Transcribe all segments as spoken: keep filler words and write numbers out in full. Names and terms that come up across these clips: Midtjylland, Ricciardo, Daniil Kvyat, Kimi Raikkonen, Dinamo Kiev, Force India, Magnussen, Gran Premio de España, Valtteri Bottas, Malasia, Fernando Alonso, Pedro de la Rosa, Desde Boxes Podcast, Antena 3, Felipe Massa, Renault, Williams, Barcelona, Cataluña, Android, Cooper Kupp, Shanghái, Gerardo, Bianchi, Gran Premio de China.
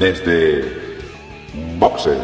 desde boxes.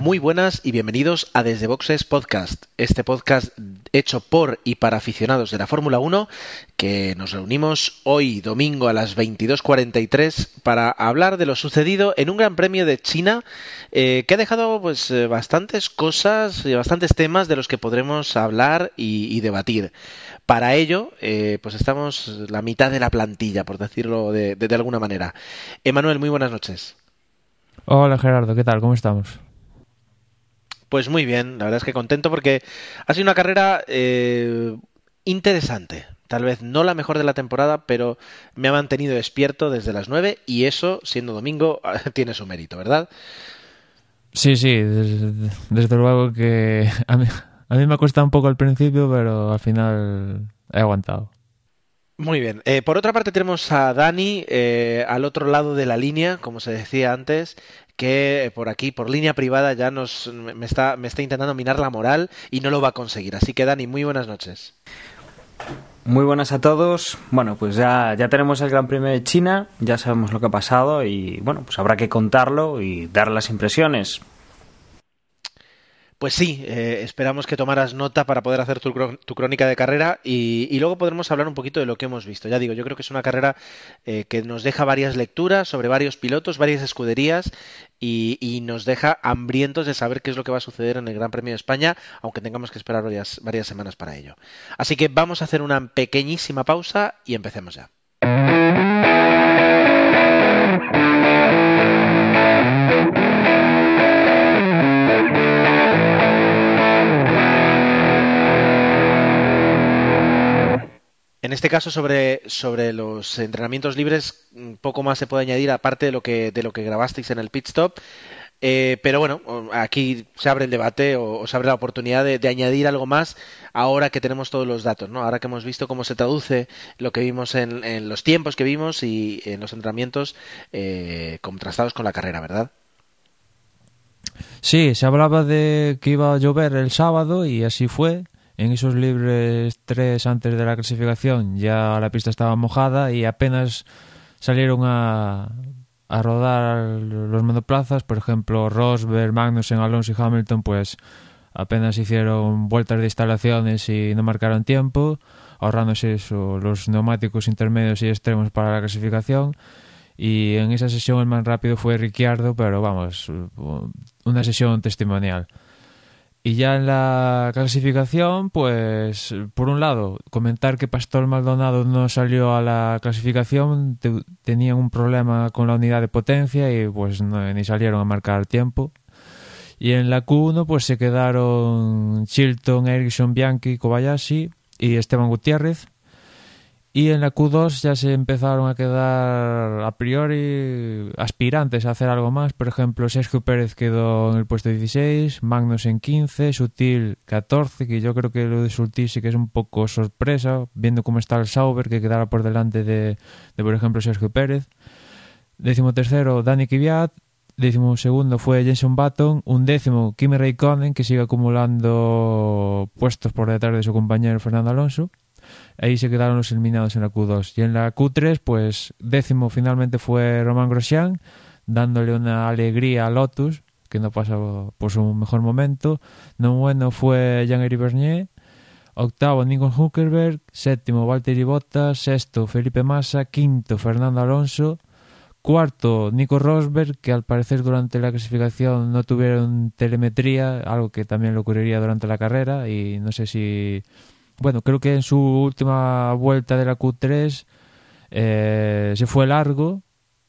Muy buenas y bienvenidos a Desde Boxes Podcast, este podcast hecho por y para aficionados de la Fórmula uno, que nos reunimos hoy domingo a las veintidós cuarenta y tres para hablar de lo sucedido en un Gran Premio de China eh, que ha dejado pues bastantes cosas y bastantes temas de los que podremos hablar y, y debatir. Para ello, eh, pues estamos la mitad de la plantilla, por decirlo de, de, de alguna manera. Emanuel, muy buenas noches. Hola Gerardo, ¿qué tal? ¿Cómo estamos? Pues muy bien, la verdad es que contento porque ha sido una carrera eh, interesante. Tal vez no la mejor de la temporada, pero me ha mantenido despierto desde las nueve y eso, siendo domingo, tiene su mérito, ¿verdad? Sí, sí, desde, desde luego que a mí, a mí me ha costado un poco al principio, pero al final he aguantado. Muy bien. Eh, por otra parte tenemos a Dani eh, al otro lado de la línea, como se decía antes, que por aquí, por línea privada, ya nos me está, me está intentando minar la moral y no lo va a conseguir. Así que, Dani, muy buenas noches. Muy buenas a todos. Bueno, pues ya, ya tenemos el Gran Premio de China, ya sabemos lo que ha pasado y, bueno, pues habrá que contarlo y dar las impresiones. Pues sí, eh, esperamos que tomaras nota para poder hacer tu, tu crónica de carrera y, y luego podremos hablar un poquito de lo que hemos visto. Ya digo, yo creo que es una carrera eh, que nos deja varias lecturas sobre varios pilotos, varias escuderías y, y nos deja hambrientos de saber qué es lo que va a suceder en el Gran Premio de España, aunque tengamos que esperar varias, varias semanas para ello. Así que vamos a hacer una pequeñísima pausa y empecemos ya. En este caso, sobre, sobre los entrenamientos libres, poco más se puede añadir aparte de lo que, de lo que grabasteis en el pit stop. Eh, pero bueno, aquí se abre el debate o, o se abre la oportunidad de, de añadir algo más ahora que tenemos todos los datos, ¿no? Ahora que hemos visto cómo se traduce lo que vimos en, en los tiempos que vimos y en los entrenamientos eh, contrastados con la carrera, ¿verdad? Sí, se hablaba de que iba a llover el sábado y así fue. En esos libres tres antes de la clasificación ya la pista estaba mojada y apenas salieron a, a rodar los monoplazas, por ejemplo Rosberg, Magnussen, Alonso y Hamilton, pues apenas hicieron vueltas de instalaciones y no marcaron tiempo, ahorrándose eso, los neumáticos intermedios y extremos para la clasificación. Y en esa sesión el más rápido fue Ricciardo, pero vamos, una sesión testimonial. Y ya en la clasificación, pues, por un lado, comentar que Pastor Maldonado no salió a la clasificación, te, tenían un problema con la unidad de potencia y pues no, ni salieron a marcar tiempo. Y en la Q uno, pues se quedaron Chilton, Ericsson, Bianchi, Kobayashi y Esteban Gutiérrez. Y en la Q dos ya se empezaron a quedar a priori aspirantes a hacer algo más. Por ejemplo, Sergio Pérez quedó en el puesto dieciséis, Magnussen quince, Sutil catorce, que yo creo que lo de Sutil sí que es un poco sorpresa, viendo cómo está el Sauber, que quedara por delante de, de por ejemplo, Sergio Pérez. Décimo tercero, Daniil Kvyat. Décimo segundo fue Jenson Button. Un décimo, Kimi Raikkonen, que sigue acumulando puestos por detrás de su compañero Fernando Alonso. Ahí se quedaron los eliminados en la Q dos. Y en la Q tres, pues décimo finalmente fue Romain Grosjean, dándole una alegría a Lotus, que no pasa por su mejor momento. Noveno fue Jean-Éric Vergniaud. Octavo, Nico Hülkenberg. Séptimo, Valtteri Bottas. Sexto, Felipe Massa. Quinto, Fernando Alonso. Cuarto, Nico Rosberg, que al parecer durante la clasificación no tuvieron telemetría, algo que también le ocurriría durante la carrera, y no sé si... Bueno, creo que en su última vuelta de la Q tres eh, se fue largo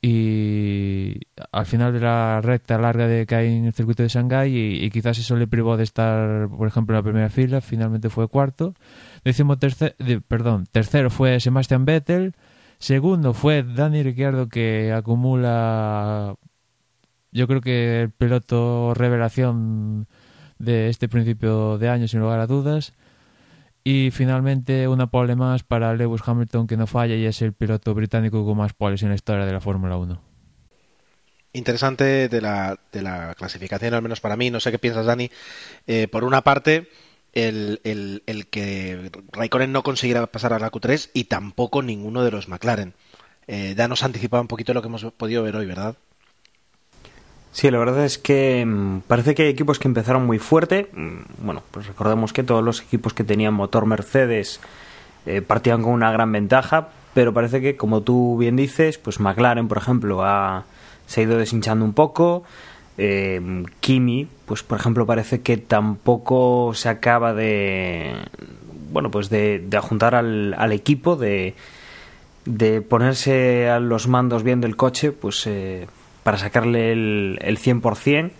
y al final de la recta larga de que hay en el circuito de Shanghái y, y quizás eso le privó de estar, por ejemplo, en la primera fila. Finalmente fue cuarto. Décimo tercero, de, perdón, tercero fue Sebastian Vettel. Segundo fue Dani Ricciardo, que acumula, yo creo que el piloto revelación de este principio de año, sin lugar a dudas. Y finalmente una pole más para Lewis Hamilton, que no falla y es el piloto británico con más poles en la historia de la Fórmula uno. Interesante de la, de la clasificación, al menos para mí. No sé qué piensas, Dani. Eh, por una parte, el, el, el que Raikkonen no consiguiera pasar a la Q tres y tampoco ninguno de los McLaren. Eh, ya nos anticipaba un poquito lo que hemos podido ver hoy, ¿verdad? Sí, la verdad es que parece que hay equipos que empezaron muy fuerte. Bueno, pues recordemos que todos los equipos que tenían motor Mercedes eh, partían con una gran ventaja, pero parece que, como tú bien dices, pues McLaren, por ejemplo, ha, se ha ido deshinchando un poco. Eh, Kimi, pues por ejemplo, parece que tampoco se acaba de, bueno, pues de, de ajuntar al, al equipo, de, de ponerse a los mandos bien del coche, pues... Eh, para sacarle el, el cien por ciento,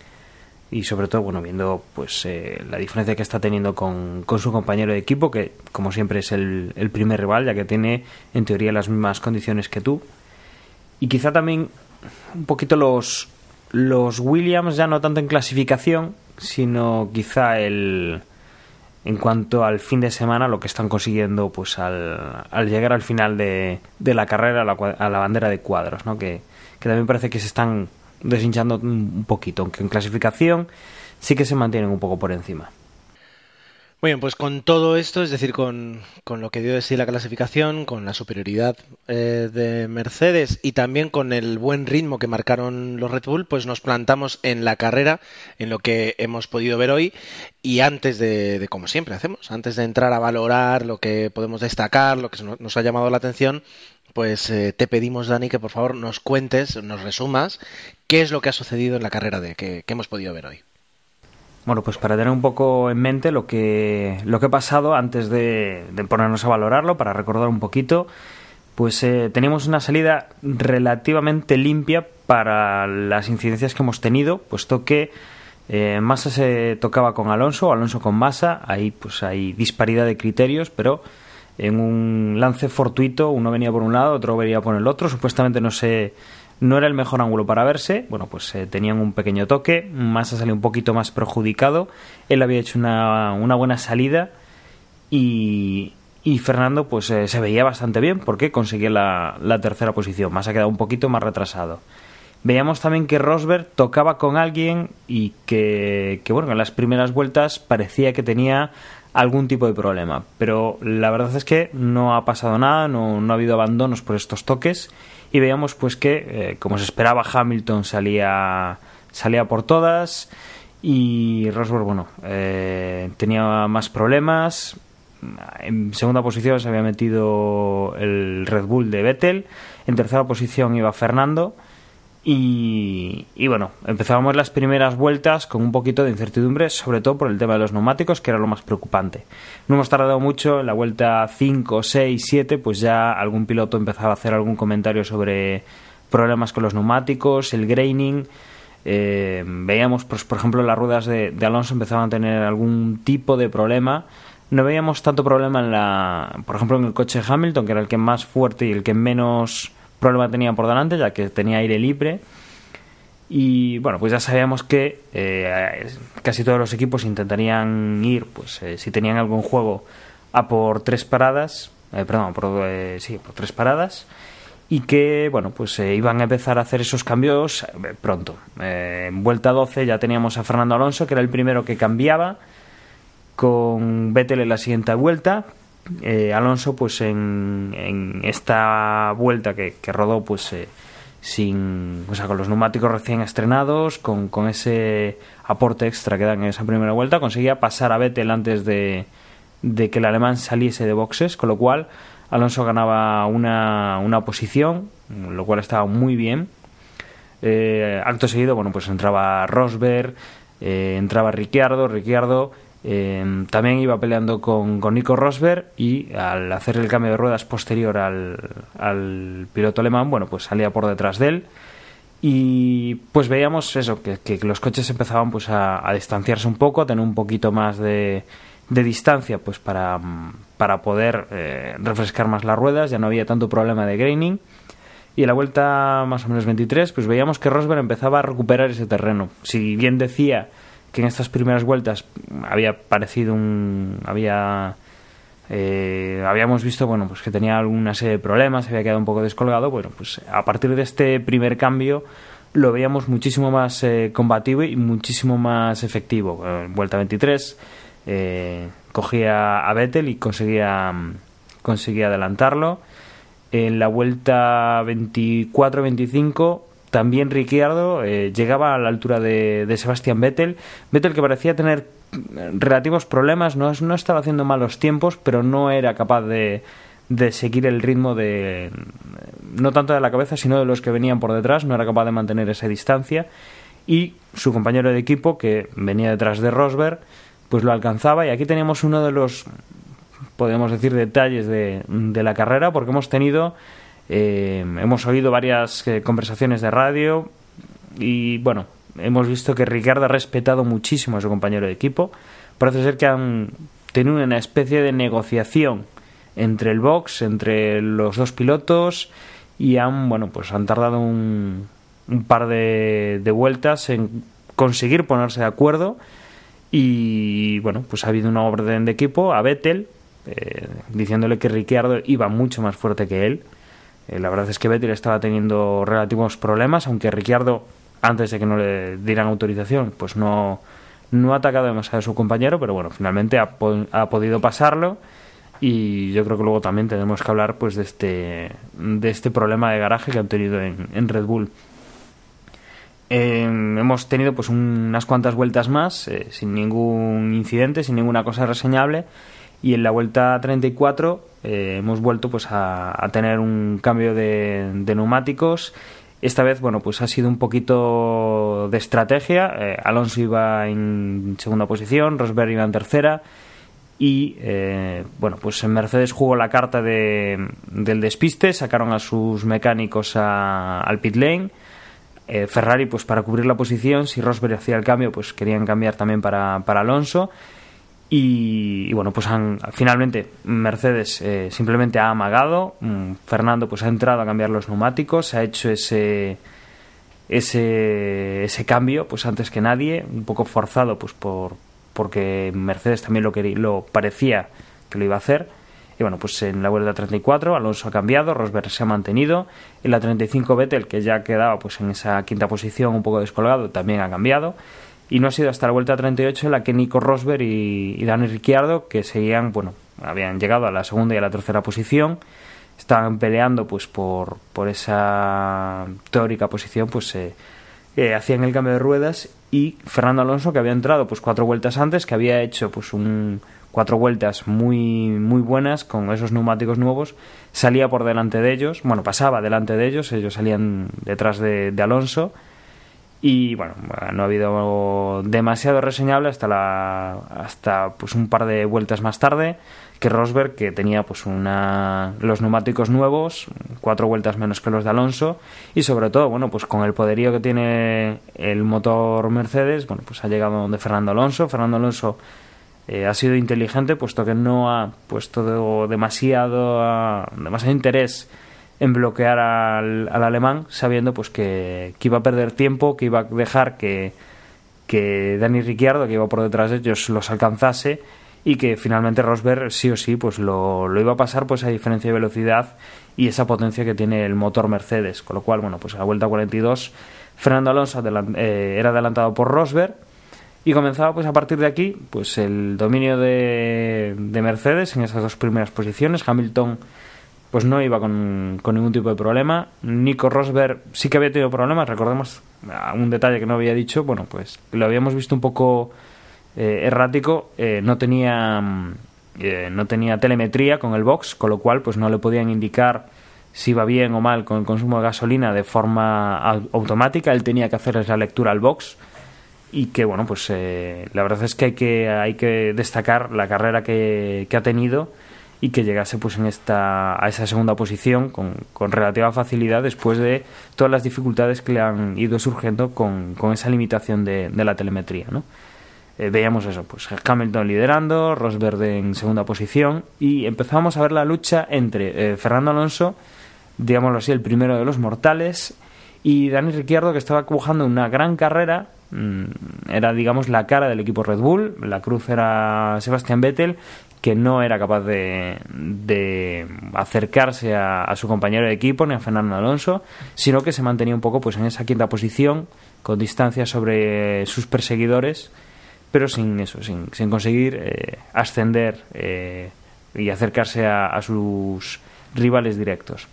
y sobre todo, bueno, viendo pues eh, la diferencia que está teniendo con, con su compañero de equipo, que como siempre es el, el primer rival, ya que tiene en teoría las mismas condiciones que tú. Y quizá también un poquito los, los Williams, ya no tanto en clasificación, sino quizá el en cuanto al fin de semana, lo que están consiguiendo pues al, al llegar al final de, de la carrera a la, a la bandera de cuadros, ¿no? Que que también parece que se están deshinchando un poquito, aunque en clasificación sí que se mantienen un poco por encima. Muy bien, pues con todo esto, es decir, con, con lo que dio de sí la clasificación, con la superioridad eh, de Mercedes y también con el buen ritmo que marcaron los Red Bull, pues nos plantamos en la carrera, en lo que hemos podido ver hoy. Y antes de, de como siempre hacemos, antes de entrar a valorar lo que podemos destacar, lo que nos ha llamado la atención, pues eh, te pedimos, Dani, que por favor nos cuentes, nos resumas qué es lo que ha sucedido en la carrera de que, que hemos podido ver hoy. Bueno, pues para tener un poco en mente lo que lo que ha pasado antes de, de ponernos a valorarlo, para recordar un poquito, pues eh, teníamos una salida relativamente limpia para las incidencias que hemos tenido, puesto que eh, Massa se tocaba con Alonso, Alonso con Massa, ahí pues hay disparidad de criterios, pero... en un lance fortuito, uno venía por un lado, otro venía por el otro, supuestamente no se, no era el mejor ángulo para verse. Bueno, pues eh, tenían un pequeño toque, Massa salió un poquito más perjudicado, él había hecho una, una buena salida y, y Fernando pues eh, se veía bastante bien porque conseguía la, la tercera posición. Massa quedaba un poquito más retrasado. Veíamos también que Rosberg tocaba con alguien y que, que bueno, en las primeras vueltas parecía que tenía algún tipo de problema, pero la verdad es que no ha pasado nada, no, no ha habido abandonos por estos toques, y veíamos pues que, eh, como se esperaba, Hamilton salía salía por todas y Rosberg, bueno, eh, tenía más problemas. En segunda posición se había metido el Red Bull de Vettel, en tercera posición iba Fernando. Y, y bueno, empezábamos las primeras vueltas con un poquito de incertidumbre, sobre todo por el tema de los neumáticos, que era lo más preocupante. No hemos tardado mucho, en la vuelta cinco, seis, siete, pues ya algún piloto empezaba a hacer algún comentario sobre problemas con los neumáticos, el graining. Eh, veíamos, pues, por ejemplo, las ruedas de, de Alonso empezaban a tener algún tipo de problema. No veíamos tanto problema en la, por ejemplo, en el coche de Hamilton, que era el que más fuerte y el que menos problema tenía por delante, ya que tenía aire libre. Y bueno, pues ya sabíamos que eh, casi todos los equipos intentarían ir, pues eh, si tenían algún juego, a por tres paradas, eh, perdón, por, eh, sí, por tres paradas, y que bueno, pues eh, iban a empezar a hacer esos cambios pronto. Eh, en vuelta doce ya teníamos a Fernando Alonso, que era el primero que cambiaba, con Vettel en la siguiente vuelta. Eh, Alonso pues en, en esta vuelta que, que rodó pues eh, sin, o sea, con los neumáticos recién estrenados, con, con ese aporte extra que dan en esa primera vuelta, conseguía pasar a Vettel antes de, de que el alemán saliese de boxes, con lo cual Alonso ganaba una, una posición, lo cual estaba muy bien. Eh, acto seguido, bueno, pues entraba Rosberg, eh, entraba Ricciardo, Ricciardo Eh, también iba peleando con, con Nico Rosberg, y al hacer el cambio de ruedas posterior al, al piloto alemán, bueno, pues salía por detrás de él, y pues veíamos eso, que, que los coches empezaban pues a, a distanciarse un poco, a tener un poquito más de, de distancia pues para, para poder eh, refrescar más las ruedas, ya no había tanto problema de graining. Y en la vuelta más o menos veintitrés pues veíamos que Rosberg empezaba a recuperar ese terreno. Si bien decía que en estas primeras vueltas había parecido un había Eh, habíamos visto, bueno, pues que tenía alguna serie de problemas, se había quedado un poco descolgado. Bueno, pues a partir de este primer cambio lo veíamos muchísimo más eh, combativo y muchísimo más efectivo. En vuelta veintitrés eh, cogía a Vettel y conseguía, conseguía adelantarlo. En la vuelta veinticuatro veinticinco también Ricciardo eh, llegaba a la altura de, de Sebastian Vettel. Vettel, que parecía tener relativos problemas, no, no estaba haciendo malos tiempos, pero no era capaz de, de seguir el ritmo de, no tanto de la cabeza, sino de los que venían por detrás. No era capaz de mantener esa distancia. Y su compañero de equipo, que venía detrás de Rosberg, pues lo alcanzaba. Y aquí teníamos uno de los, podemos decir, detalles de, de la carrera, porque hemos tenido... Eh, hemos oído varias eh, conversaciones de radio y bueno, hemos visto que Ricciardo ha respetado muchísimo a su compañero de equipo. Parece ser que han tenido una especie de negociación entre el box, entre los dos pilotos, y han, bueno, pues han tardado un, un par de, de vueltas en conseguir ponerse de acuerdo. Y bueno, pues ha habido una orden de equipo a Vettel eh, diciéndole que Ricciardo iba mucho más fuerte que él. La verdad es que Vettel estaba teniendo relativos problemas, aunque Ricciardo, antes de que no le dieran autorización, pues no, no ha atacado demasiado a su compañero, pero bueno, finalmente ha, ha podido pasarlo. Y yo creo que luego también tenemos que hablar, pues, de este de este problema de garaje que han tenido en, en Red Bull. Eh, hemos tenido, pues, unas cuantas vueltas más, eh, sin ningún incidente, sin ninguna cosa reseñable. Y en la vuelta treinta y cuatro eh, hemos vuelto, pues, a, a tener un cambio de, de neumáticos. Esta vez, bueno, pues ha sido un poquito de estrategia. Eh, Alonso iba en segunda posición, Rosberg iba en tercera. Y, eh, bueno, pues en Mercedes jugó la carta de, del despiste. Sacaron a sus mecánicos a, al pit lane. Eh, Ferrari, pues, para cubrir la posición. Si Rosberg hacía el cambio, pues querían cambiar también para, para Alonso. Y, y bueno, pues han, finalmente Mercedes eh, simplemente ha amagado. Fernando, pues, ha entrado a cambiar los neumáticos, ha hecho ese ese ese cambio, pues, antes que nadie, un poco forzado, pues, por porque Mercedes también lo quería, lo parecía que lo iba a hacer. Y bueno, pues en la vuelta treinta y cuatro Alonso ha cambiado, Rosberg se ha mantenido. En la treinta y cinco Vettel, que ya quedaba, pues, en esa quinta posición, un poco descolgado, también ha cambiado. Y no ha sido hasta la vuelta treinta y ocho la que Nico Rosberg y, y Dani Ricciardo, que seguían, bueno, habían llegado a la segunda y a la tercera posición, estaban peleando, pues, por, por esa teórica posición, pues eh, eh, hacían el cambio de ruedas. Y Fernando Alonso, que había entrado, pues, cuatro vueltas antes, que había hecho, pues, un, cuatro vueltas muy, muy buenas con esos neumáticos nuevos, salía por delante de ellos, bueno, pasaba delante de ellos, ellos salían detrás de, de Alonso. Y bueno, no ha habido demasiado reseñable hasta la hasta pues un par de vueltas más tarde, que Rosberg, que tenía, pues, una los neumáticos nuevos, cuatro vueltas menos que los de Alonso, y sobre todo, bueno, pues con el poderío que tiene el motor Mercedes, bueno, pues ha llegado donde Fernando Alonso. Fernando Alonso eh, ha sido inteligente, puesto que no ha puesto demasiado a, demasiado interés en bloquear al, al alemán, sabiendo, pues, que, que iba a perder tiempo, que iba a dejar que, que Dani Ricciardo, que iba por detrás de ellos, los alcanzase, y que finalmente Rosberg sí o sí, pues, lo, lo iba a pasar, pues, a diferencia de velocidad y esa potencia que tiene el motor Mercedes. Con lo cual, bueno, pues a la vuelta cuarenta y dos Fernando Alonso adelant- eh, era adelantado por Rosberg, y comenzaba, pues, a partir de aquí, pues, el dominio de, de Mercedes en esas dos primeras posiciones. Hamilton, pues, no iba con, con ningún tipo de problema. Nico Rosberg sí que había tenido problemas. Recordemos un detalle que no había dicho. Bueno, pues lo habíamos visto un poco eh, errático. Eh, no tenía eh, no tenía telemetría con el box, con lo cual, pues, no le podían indicar si iba bien o mal con el consumo de gasolina de forma automática. Él tenía que hacer la lectura al box. Y que, bueno, pues eh, la verdad es que hay que, hay que destacar la carrera que, que ha tenido, y que llegase, pues, en esta a esa segunda posición con, con relativa facilidad, después de todas las dificultades que le han ido surgiendo con, con esa limitación de, de la telemetría, ¿no? Eh, veíamos eso, pues Hamilton liderando, Rosberg en segunda posición, y empezamos a ver la lucha entre eh, Fernando Alonso, digámoslo así, el primero de los mortales, y Dani Ricciardo, que estaba cojando una gran carrera. Era, digamos, la cara del equipo Red Bull. La cruz era Sebastian Vettel, que no era capaz de, de acercarse a, a su compañero de equipo, ni a Fernando Alonso, sino que se mantenía un poco pues en esa quinta posición, con distancia sobre sus perseguidores, pero sin eso, sin, sin conseguir eh, ascender eh, y acercarse a, a sus rivales directos.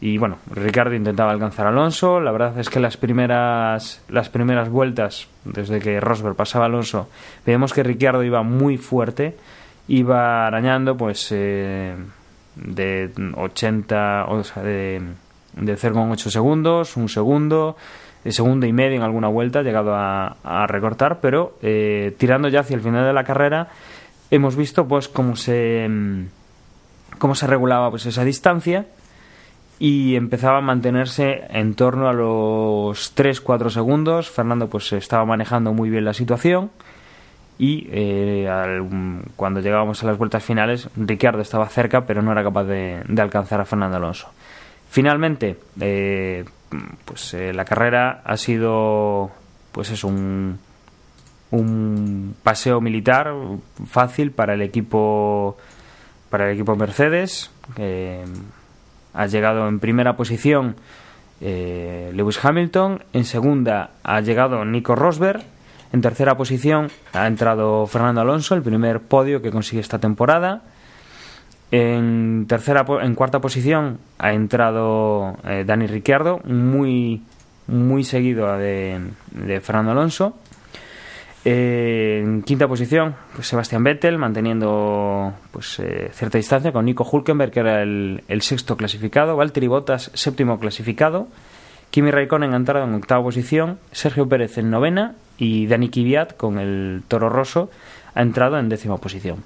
Y bueno, Ricciardo intentaba alcanzar a Alonso. La verdad es que las primeras las primeras vueltas, desde que Rosberg pasaba a Alonso, veíamos que Ricciardo iba muy fuerte, iba arañando pues eh, de ochenta, o sea, de, de cero coma ocho segundos, un segundo, segundo y medio en alguna vuelta, llegado a, a recortar, pero eh, tirando ya hacia el final de la carrera hemos visto pues cómo se cómo se regulaba pues esa distancia y empezaba a mantenerse en torno a los tres cuatro segundos. Fernando pues estaba manejando muy bien la situación y eh, al, cuando llegábamos a las vueltas finales, Ricciardo estaba cerca pero no era capaz de, de alcanzar a Fernando Alonso. Finalmente eh, pues eh, la carrera ha sido pues es un un paseo militar fácil para el equipo para el equipo Mercedes. eh, Ha llegado en primera posición eh, Lewis Hamilton, en segunda ha llegado Nico Rosberg, en tercera posición ha entrado Fernando Alonso, el primer podio que consigue esta temporada. En tercera, en cuarta posición ha entrado eh, Dani Ricciardo, muy, muy seguido de, de Fernando Alonso. Eh, en quinta posición, pues Sebastian Vettel, manteniendo pues eh, cierta distancia con Nico Hülkenberg, que era el, el sexto clasificado. Valtteri Bottas, séptimo clasificado. Kimi Raikkonen ha entrado en octava posición, Sergio Pérez en novena y Daniil Kvyat, con el Toro Rosso, ha entrado en décima posición.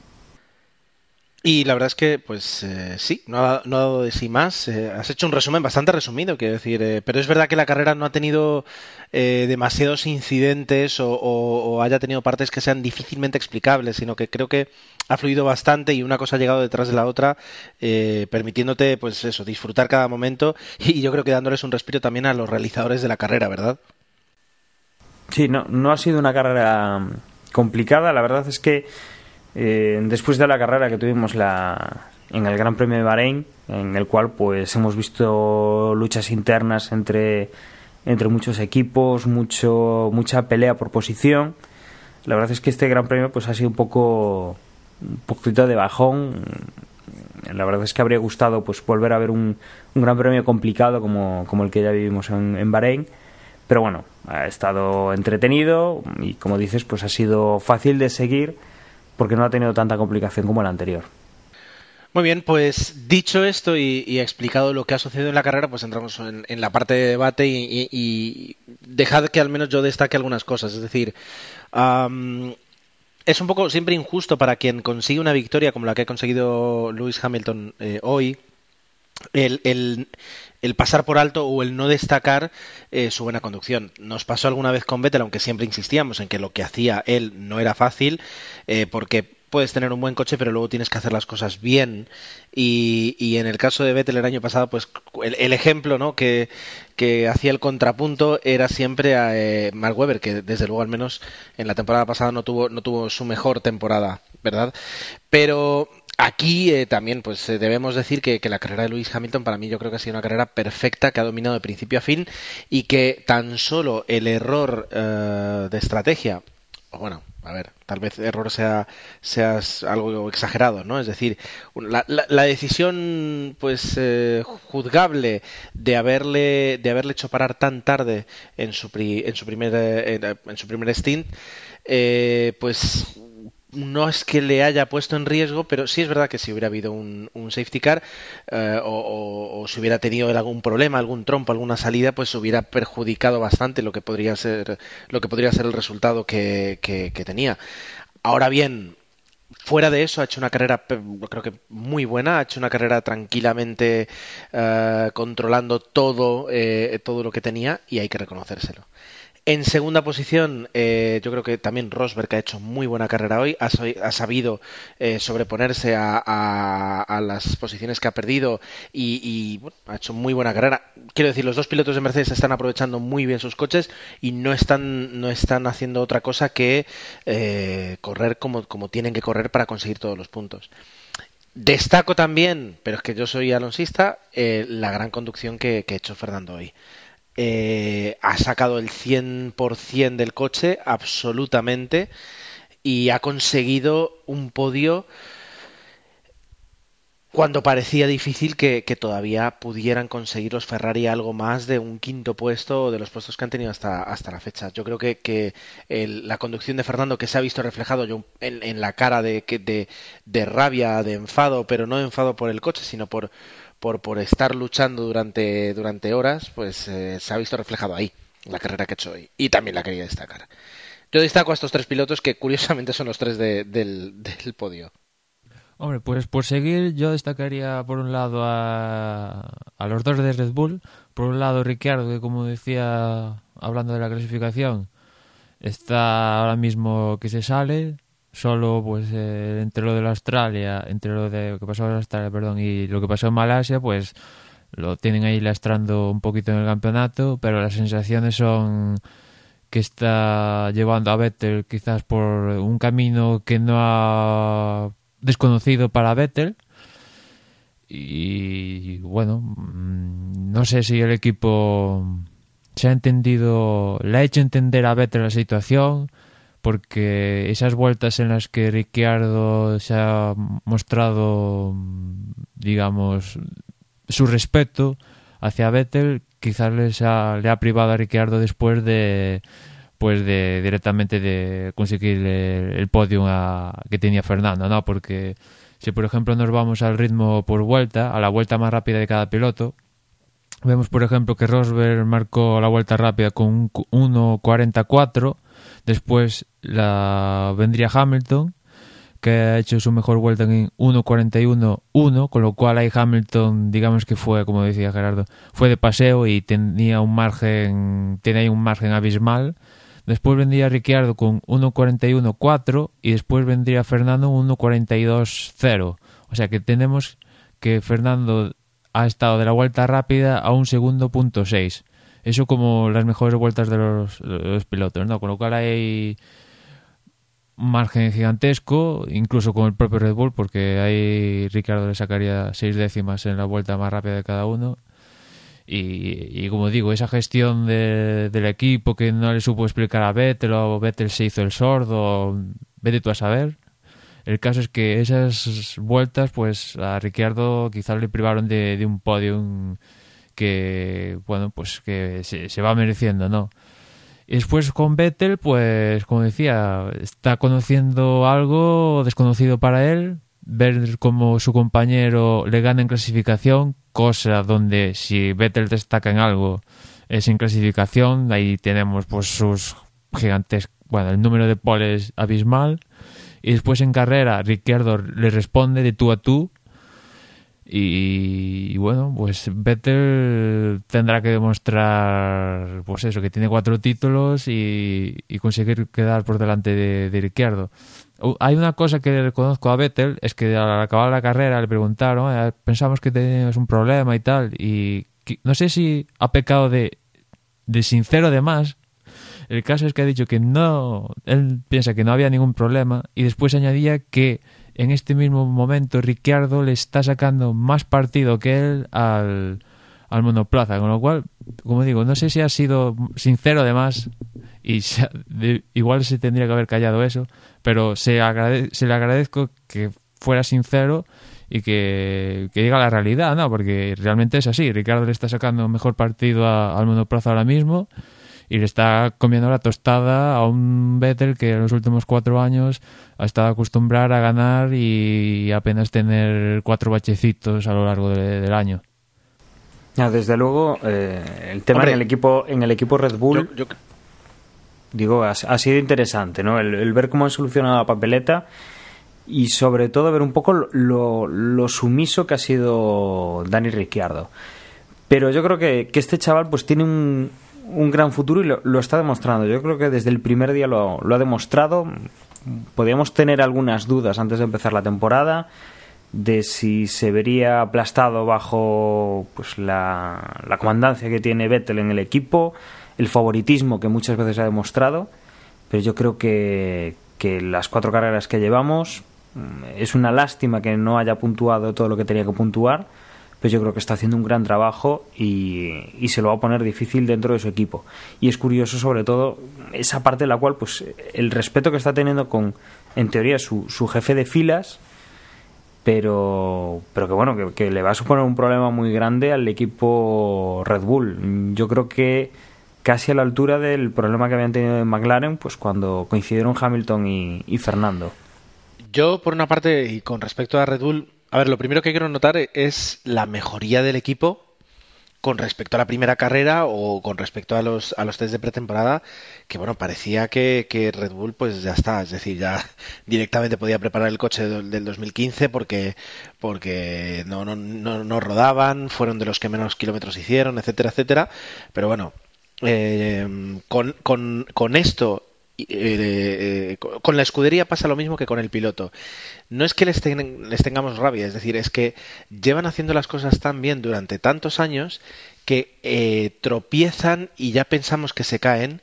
Y la verdad es que, pues eh, sí, no ha, no ha dado de sí más. Eh, has hecho un resumen bastante resumido, quiero decir, eh, pero es verdad que la carrera no ha tenido eh, demasiados incidentes o, o, o haya tenido partes que sean difícilmente explicables, sino que creo que ha fluido bastante y una cosa ha llegado detrás de la otra, eh, permitiéndote, pues eso, disfrutar cada momento y yo creo que dándoles un respiro también a los realizadores de la carrera, ¿verdad? Sí, no, no ha sido una carrera complicada. La verdad es que Eh, después de la carrera que tuvimos la, en el Gran Premio de Bahrein, en el cual pues hemos visto luchas internas entre, entre muchos equipos, mucho, mucha pelea por posición, la verdad es que este Gran Premio pues ha sido un poco un poquito de bajón. La verdad es que habría gustado pues volver a ver un, un Gran Premio complicado como, como el que ya vivimos en, en Bahrein, pero bueno, ha estado entretenido y, como dices, pues ha sido fácil de seguir porque no ha tenido tanta complicación como el anterior. Muy bien, pues dicho esto y, y explicado lo que ha sucedido en la carrera, pues entramos en, en la parte de debate y, y, y dejad que al menos yo destaque algunas cosas. Es decir, um, es un poco siempre injusto para quien consigue una victoria como la que ha conseguido Lewis Hamilton eh, hoy, el, el, el pasar por alto o el no destacar eh, su buena conducción. Nos pasó alguna vez con Vettel, aunque siempre insistíamos en que lo que hacía él no era fácil, eh, porque puedes tener un buen coche, pero luego tienes que hacer las cosas bien. Y, y en el caso de Vettel el año pasado, pues el, el ejemplo, ¿no?, que, que hacía el contrapunto era siempre a eh, Mark Webber, que desde luego al menos en la temporada pasada no tuvo, no tuvo su mejor temporada, ¿verdad? Pero aquí eh, también pues eh, debemos decir que, que la carrera de Lewis Hamilton, para mí, yo creo que ha sido una carrera perfecta, que ha dominado de principio a fin y que tan solo el error eh, de estrategia, o bueno, a ver, tal vez error sea seas algo exagerado, ¿no? Es decir, la, la, la decisión pues eh, juzgable de haberle de haberle hecho parar tan tarde en su pri, en su primer eh, en su primer stint, eh, pues no es que le haya puesto en riesgo, pero sí es verdad que si hubiera habido un, un safety car eh, o, o, o si hubiera tenido algún problema, algún trompo, alguna salida, pues hubiera perjudicado bastante lo que podría ser, lo que podría ser el resultado que, que, que tenía. Ahora bien, fuera de eso, ha hecho una carrera, creo que muy buena, ha hecho una carrera tranquilamente eh, controlando todo, eh, todo lo que tenía, y hay que reconocérselo. En segunda posición, eh, yo creo que también Rosberg, que ha hecho muy buena carrera hoy, ha, so- ha sabido eh, sobreponerse a, a, a las posiciones que ha perdido y, y bueno, ha hecho muy buena carrera. Quiero decir, los dos pilotos de Mercedes están aprovechando muy bien sus coches y no están, no están haciendo otra cosa que eh, correr como, como tienen que correr para conseguir todos los puntos. Destaco también, pero es que yo soy alonsista, eh, la gran conducción que, que ha hecho Fernando hoy. Eh, ha sacado el cien por ciento del coche absolutamente y ha conseguido un podio cuando parecía difícil que, que todavía pudieran conseguir los Ferrari algo más de un quinto puesto o de los puestos que han tenido hasta, hasta la fecha. Yo creo que, que el, la conducción de Fernando, que se ha visto reflejado yo en, en la cara de, de, de rabia, de enfado, pero no enfado por el coche, sino por Por, por estar luchando durante, durante horas, pues eh, se ha visto reflejado ahí, la carrera que ha hecho hoy. Y también la quería destacar. Yo destaco a estos tres pilotos que curiosamente son los tres de, del, del podio. Hombre, pues por seguir yo destacaría por un lado a, a los dos de Red Bull. Por un lado Ricciardo, que como decía, hablando de la clasificación, está ahora mismo que se sale. Solo pues eh, entre lo de la Australia, entre lo de lo que pasó en Australia, perdón, y lo que pasó en Malasia, pues lo tienen ahí lastrando un poquito en el campeonato, pero las sensaciones son que está llevando a Vettel quizás por un camino que no ha desconocido para Vettel. Y bueno, no sé si el equipo se ha entendido, le ha hecho entender a Vettel la situación, porque esas vueltas en las que Ricciardo se ha mostrado, digamos, su respeto hacia Vettel, quizás les ha, le ha privado a Ricciardo después de pues de directamente de conseguir el, el podium a, que tenía Fernando, ¿no? Porque si, por ejemplo, nos vamos al ritmo por vuelta, a la vuelta más rápida de cada piloto, vemos, por ejemplo, que Rosberg marcó la vuelta rápida con uno cuarenta y cuatro, después la vendría Hamilton, que ha hecho su mejor vuelta en uno cuarenta y uno uno, con lo cual ahí Hamilton, digamos que fue, como decía Gerardo, fue de paseo y tenía un margen, tenía un margen abismal. Después vendría Ricciardo con uno cuarenta y uno cuatro y después vendría Fernando uno cuarenta y dos cero. O sea que tenemos que Fernando ha estado de la vuelta rápida a un segundo punto seis. Eso como las mejores vueltas de los, los pilotos, ¿no? Con lo cual hay margen gigantesco, incluso con el propio Red Bull, porque ahí Ricciardo le sacaría seis décimas en la vuelta más rápida de cada uno. Y, y como digo, esa gestión de, del equipo que no le supo explicar a Vettel, o Vettel se hizo el sordo, vete tú a saber. El caso es que esas vueltas, pues a Ricciardo quizás le privaron de, de un podium que bueno, pues que se, se va mereciendo, ¿no? Y después con Vettel, pues como decía, está conociendo algo desconocido para él, ver cómo su compañero le gana en clasificación, cosa donde si Vettel destaca en algo es en clasificación. Ahí tenemos pues sus gigantes, bueno, el número de poles abismal, y después en carrera Ricciardo le responde de tú a tú. Y, y bueno, pues Vettel tendrá que demostrar pues eso, que tiene cuatro títulos y, y conseguir quedar por delante de, de Ricciardo. Hay una cosa que le reconozco a Vettel, es que al acabar la carrera le preguntaron, pensamos que tenías un problema y tal, y que, no sé si ha pecado de, de sincero de más. El caso es que ha dicho que no, él piensa que no había ningún problema, y después añadía que en este mismo momento Ricciardo le está sacando más partido que él al, al monoplaza, con lo cual, como digo, no sé si ha sido sincero de más y se, de, igual se tendría que haber callado eso, pero se, agrade, se le agradezco que fuera sincero y que, que diga la realidad, ¿no? Porque realmente es así, Ricciardo le está sacando mejor partido a, al monoplaza ahora mismo y le está comiendo la tostada a un Vettel que en los últimos cuatro años ha estado acostumbrado a ganar y apenas tener cuatro bachecitos a lo largo de, del año. Ah, desde luego, eh, el tema Hombre, en el equipo en el equipo Red Bull, yo, yo... digo, ha, ha sido interesante, ¿no? El, el ver cómo han solucionado la papeleta y sobre todo ver un poco lo, lo sumiso que ha sido Dani Ricciardo. Pero yo creo que, que este chaval pues tiene un un gran futuro y lo, lo está demostrando. Yo creo que desde el primer día lo, lo ha demostrado. Podíamos tener algunas dudas antes de empezar la temporada de si se vería aplastado bajo pues la, la comandancia que tiene Vettel en el equipo, el favoritismo que muchas veces ha demostrado, pero yo creo que, que las cuatro carreras que llevamos, es una lástima que no haya puntuado todo lo que tenía que puntuar, pero yo creo que está haciendo un gran trabajo y, y se lo va a poner difícil dentro de su equipo. Y es curioso sobre todo esa parte en la cual pues el respeto que está teniendo con, en teoría, su, su jefe de filas, pero pero que bueno, que, que le va a suponer un problema muy grande al equipo Red Bull. Yo creo que casi a la altura del problema que habían tenido en McLaren pues cuando coincidieron Hamilton y, y Fernando. Yo, por una parte, y con respecto a Red Bull, a ver, lo primero que quiero notar es la mejoría del equipo con respecto a la primera carrera o con respecto a los a los test de pretemporada, que bueno, parecía que, que Red Bull pues ya está, es decir, ya directamente podía preparar el coche del, del dos mil quince porque porque no, no, no, no rodaban, fueron de los que menos kilómetros hicieron, etcétera, etcétera. Pero bueno, eh, con, con, con esto... Eh, eh, eh, con la escudería pasa lo mismo que con el piloto. No es que les, ten, les tengamos rabia, es decir, es que llevan haciendo las cosas tan bien durante tantos años que eh, tropiezan y ya pensamos que se caen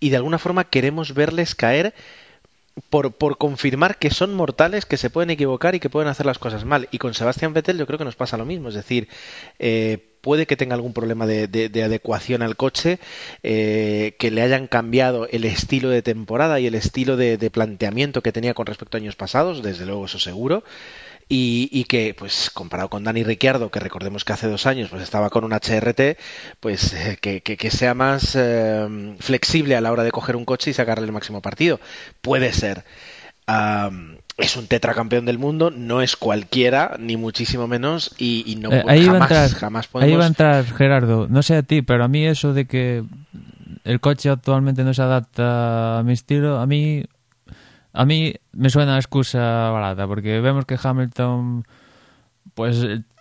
y de alguna forma queremos verles caer por, por confirmar que son mortales, que se pueden equivocar y que pueden hacer las cosas mal. Y con Sebastian Vettel yo creo que nos pasa lo mismo, es decir, eh, puede que tenga algún problema de, de, de adecuación al coche, eh, que le hayan cambiado el estilo de temporada y el estilo de, de planteamiento que tenía con respecto a años pasados, desde luego eso seguro, y, y que pues comparado con Dani Ricciardo, que recordemos que hace dos años pues estaba con un H R T, pues eh, que, que, que sea más eh, flexible a la hora de coger un coche y sacarle el máximo partido. Puede ser. Um, Es un tetracampeón del mundo, no es cualquiera, ni muchísimo menos, y, y no eh, ahí jamás, va a entrar, jamás podemos... Ahí va a entrar, Gerardo, no sé a ti, pero a mí eso de que el coche actualmente no se adapta a mi estilo, a mí, a mí me suena a excusa barata, porque vemos que Hamilton pues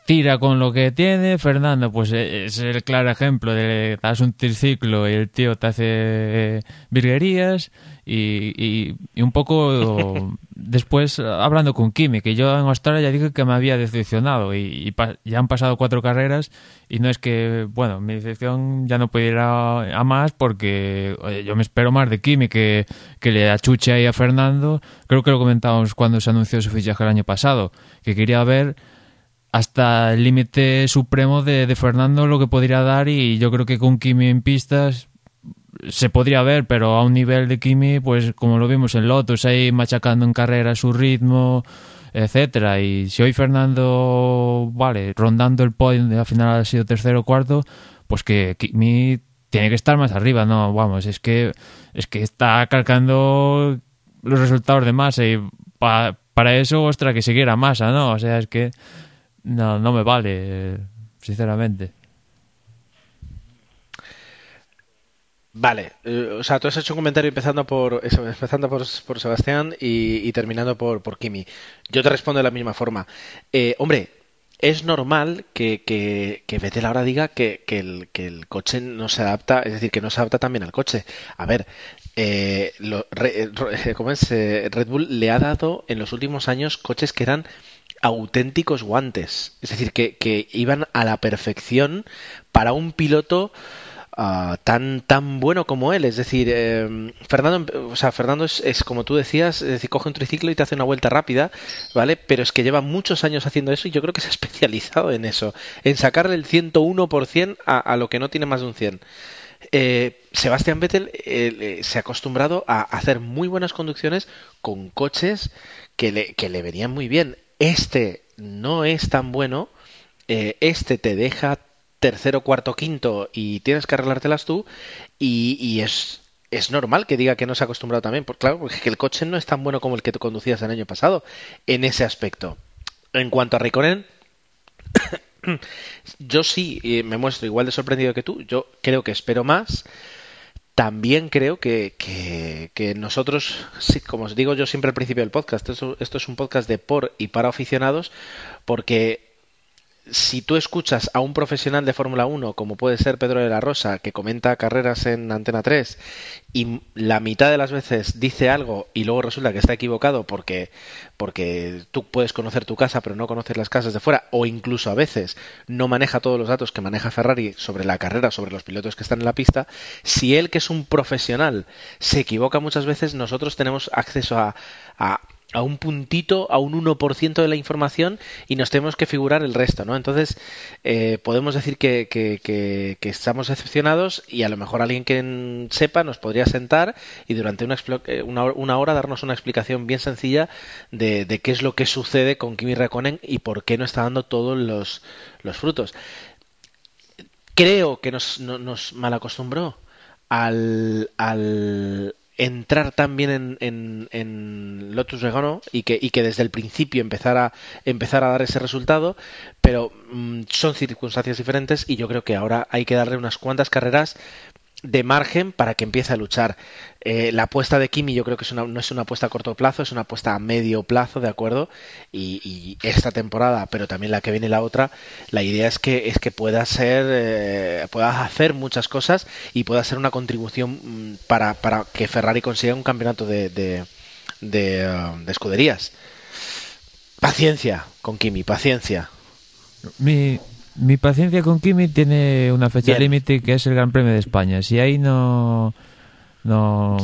tira con lo que tiene, Fernando pues es el claro ejemplo de das un triciclo y el tío te hace virguerías, y, y, y un poco... Después, hablando con Kimi, que yo en Australia ya dije que me había decepcionado y, y pa- ya han pasado cuatro carreras y no es que, bueno, mi decepción ya no puede ir a, a más porque oye, yo me espero más de Kimi que, que le achuche ahí a Fernando. Creo que lo comentábamos cuando se anunció su fichaje el año pasado, que quería ver hasta el límite supremo de, de Fernando lo que podría dar y yo creo que con Kimi en pistas... se podría ver, pero a un nivel de Kimi, pues como lo vimos en Lotus, ahí machacando en carrera su ritmo, etcétera. Y si hoy Fernando, vale, rondando el podio, al final ha sido tercero o cuarto, pues que Kimi tiene que estar más arriba, no, vamos, es que es que está calcando los resultados de Massa y pa, para eso, ostras, que siguiera Massa, ¿no? O sea, es que no, no me vale, sinceramente. Vale, o sea, tú has hecho un comentario empezando por empezando por, por Sebastián y, y terminando por, por Kimi. Yo te respondo de la misma forma. Eh, hombre, es normal que, que, que Vettel ahora diga que, que, el, que el coche no se adapta, es decir, que no se adapta también al coche. A ver, eh, lo, re, re, ¿cómo es? Eh, Red Bull le ha dado en los últimos años coches que eran auténticos guantes, es decir, que, que iban a la perfección para un piloto... Uh, tan tan bueno como él, es decir, eh, Fernando, o sea, Fernando es, es como tú decías, es decir, coge un triciclo y te hace una vuelta rápida, ¿vale? Pero es que lleva muchos años haciendo eso y yo creo que se ha especializado en eso, en sacarle el ciento uno por ciento a, a lo que no tiene más de un cien. Eh, Sebastian Vettel eh, se ha acostumbrado a hacer muy buenas conducciones con coches que le, que le venían muy bien. Este no es tan bueno, eh, este te deja tercero, cuarto, quinto y tienes que arreglártelas tú y, y es, es normal que diga que no se ha acostumbrado también, porque claro, porque el coche no es tan bueno como el que tú conducías el año pasado en ese aspecto. En cuanto a Raikkonen, yo sí eh, me muestro igual de sorprendido que tú, yo creo que espero más. También creo que, que, que nosotros, sí, como os digo yo siempre al principio del podcast, esto, esto es un podcast de por y para aficionados, porque si tú escuchas a un profesional de Fórmula uno, como puede ser Pedro de la Rosa, que comenta carreras en Antena tres, y la mitad de las veces dice algo y luego resulta que está equivocado porque, porque tú puedes conocer tu casa pero no conoces las casas de fuera, o incluso a veces no maneja todos los datos que maneja Ferrari sobre la carrera, sobre los pilotos que están en la pista, si él, que es un profesional, se equivoca muchas veces, nosotros tenemos acceso a... a a un puntito, a un uno por ciento de la información, y nos tenemos que figurar el resto, ¿no? Entonces, eh, podemos decir que, que, que, que estamos decepcionados, y a lo mejor alguien que sepa nos podría sentar y durante una, una, una hora darnos una explicación bien sencilla de, de qué es lo que sucede con Kimi Raikkonen y por qué no está dando todos los, los frutos. Creo que nos, no, nos malacostumbró al... al entrar tan bien en, en, en Lotus Regano y que, y que desde el principio empezar a, empezar a dar ese resultado, pero mmm, son circunstancias diferentes, y yo creo que ahora hay que darle unas cuantas carreras de margen para que empiece a luchar. Eh, la apuesta de Kimi yo creo que es una, no es una apuesta a corto plazo, es una apuesta a medio plazo, ¿de acuerdo? Y, y esta temporada, pero también la que viene y la otra, la idea es que es que puedas ser, eh, puedas hacer muchas cosas y puedas hacer una contribución para, para que Ferrari consiga un campeonato de, de, de, uh, de escuderías. Paciencia con Kimi, paciencia. Mi... Mi paciencia con Kimi tiene una fecha límite, que es el Gran Premio de España. Si ahí no, no,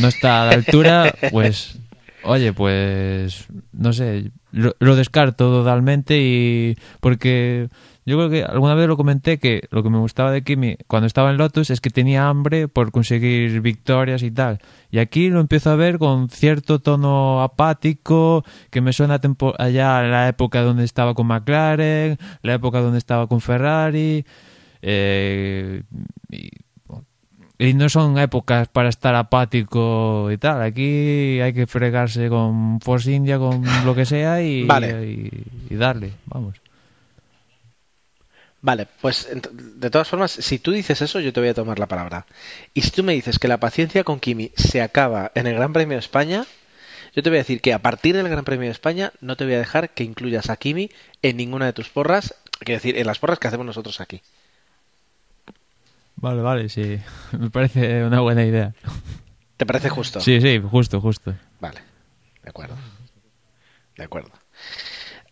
no está a la altura, pues, oye, pues, no sé, lo, lo descarto totalmente. Y porque yo creo que alguna vez lo comenté, que lo que me gustaba de Kimi cuando estaba en Lotus es que tenía hambre por conseguir victorias y tal. Y aquí lo empiezo a ver con cierto tono apático, que me suena tempo- allá la época donde estaba con McLaren, la época donde estaba con Ferrari. Eh, y, y no son épocas para estar apático y tal. Aquí hay que fregarse con Force India, con lo que sea, y, vale. y, y darle, vamos. Vale, pues de todas formas, si tú dices eso, yo te voy a tomar la palabra. Y si tú me dices que la paciencia con Kimi se acaba en el Gran Premio de España, yo te voy a decir que a partir del Gran Premio de España no te voy a dejar que incluyas a Kimi en ninguna de tus porras, quiero decir, en las porras que hacemos nosotros aquí. Vale, vale, sí. Me parece una buena idea. ¿Te parece justo? Sí, sí, justo, justo. Vale, de acuerdo. De acuerdo.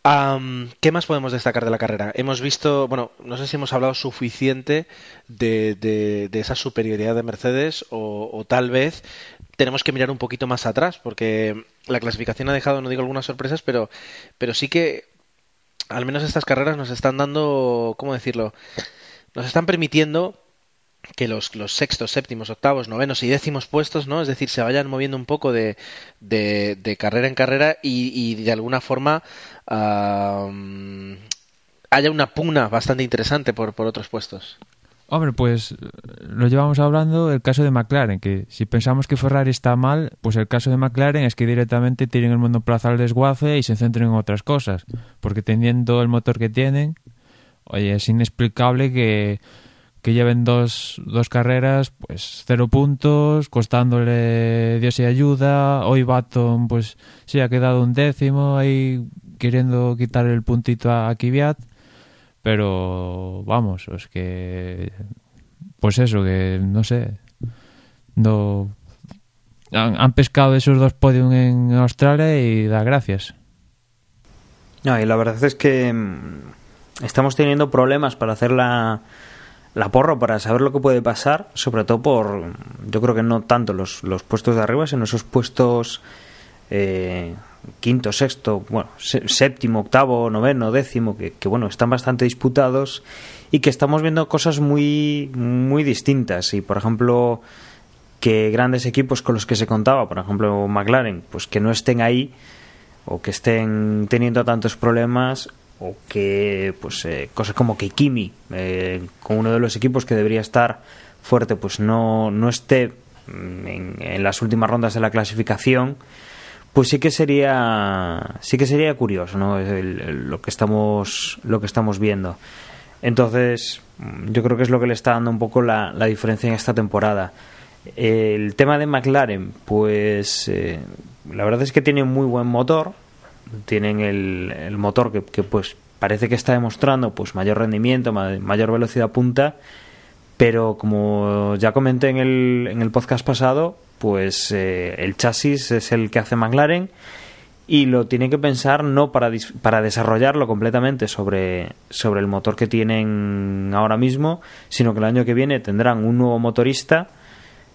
Um, ¿Qué más podemos destacar de la carrera? Hemos visto, bueno, no sé si hemos hablado suficiente de, de, de esa superioridad de Mercedes, o, o tal vez tenemos que mirar un poquito más atrás, porque la clasificación ha dejado, no digo algunas sorpresas, pero, pero sí que al menos estas carreras nos están dando, ¿cómo decirlo? Nos están permitiendo que los, los sextos, séptimos, octavos, novenos y décimos puestos, ¿no? Es decir, se vayan moviendo un poco de, de, de carrera en carrera y, y de alguna forma uh, haya una pugna bastante interesante por, por otros puestos. Hombre, pues lo llevamos hablando el caso de McLaren, que si pensamos que Ferrari está mal, pues el caso de McLaren es que directamente tiren el monoplaza al desguace y se centren en otras cosas, porque teniendo el motor que tienen, oye, es inexplicable que que lleven dos, dos carreras, pues cero puntos, costándole Dios y ayuda. Hoy Baton, pues sí, ha quedado un décimo ahí queriendo quitar el puntito a, a Kvyat, pero vamos, es que, pues eso, que no sé, no han, han pescado esos dos podium en Australia y da gracias. No, y la verdad es que estamos teniendo problemas para hacer la... la porra, para saber lo que puede pasar, sobre todo por, yo creo que no tanto los, los puestos de arriba, sino esos puestos eh, quinto, sexto, bueno, séptimo, octavo, noveno, décimo, que, que bueno, están bastante disputados y que estamos viendo cosas muy, muy distintas. Y por ejemplo, que grandes equipos con los que se contaba, por ejemplo McLaren, pues que no estén ahí, o que estén teniendo tantos problemas, o que pues eh, cosas como que Kimi, eh, con uno de los equipos que debería estar fuerte, pues no, no esté en, en las últimas rondas de la clasificación, pues sí que sería sí que sería curioso, ¿no? el, el, lo que estamos lo que estamos viendo. Entonces yo creo que es lo que le está dando un poco la, la diferencia en esta temporada. El tema de McLaren, pues eh, la verdad es que tiene un muy buen motor. Tienen el, el motor que, que pues parece que está demostrando pues mayor rendimiento, mayor velocidad punta, pero como ya comenté en el, en el podcast pasado, pues eh, el chasis es el que hace McLaren y lo tienen que pensar no para, dis- para desarrollarlo completamente sobre, sobre el motor que tienen ahora mismo, sino que el año que viene tendrán un nuevo motorista